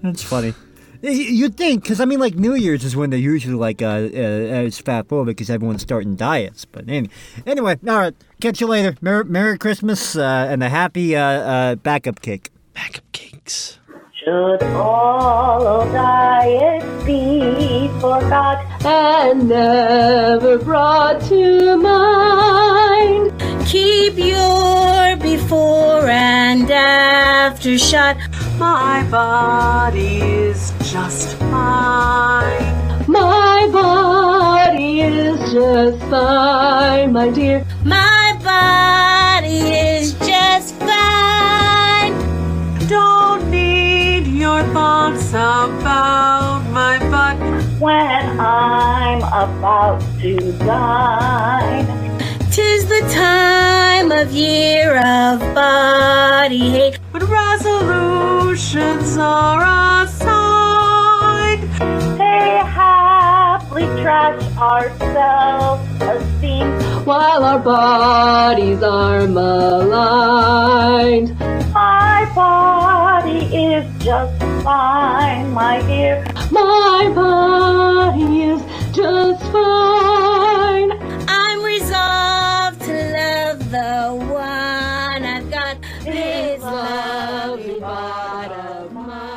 That's funny. You'd think, because I mean, like, New Year's is when they're usually, like, it's fatphobic because everyone's starting diets. But anyway, all right, catch you later. Merry Christmas and a happy backup cake. Backup cakes. Should all diets be forgot and never brought to mind? Keep your before and after shot. My body is just fine. My body is just fine, my dear. My body is just fine. Don't need your thoughts about my butt when I'm about to die. 'Tis the time of year of body hate, but resolutions are aside. They happily trash our self-esteem while our bodies are maligned. My body is just fine, my dear. My body is just fine. I'm resolved. The one I've got is lovely bottom.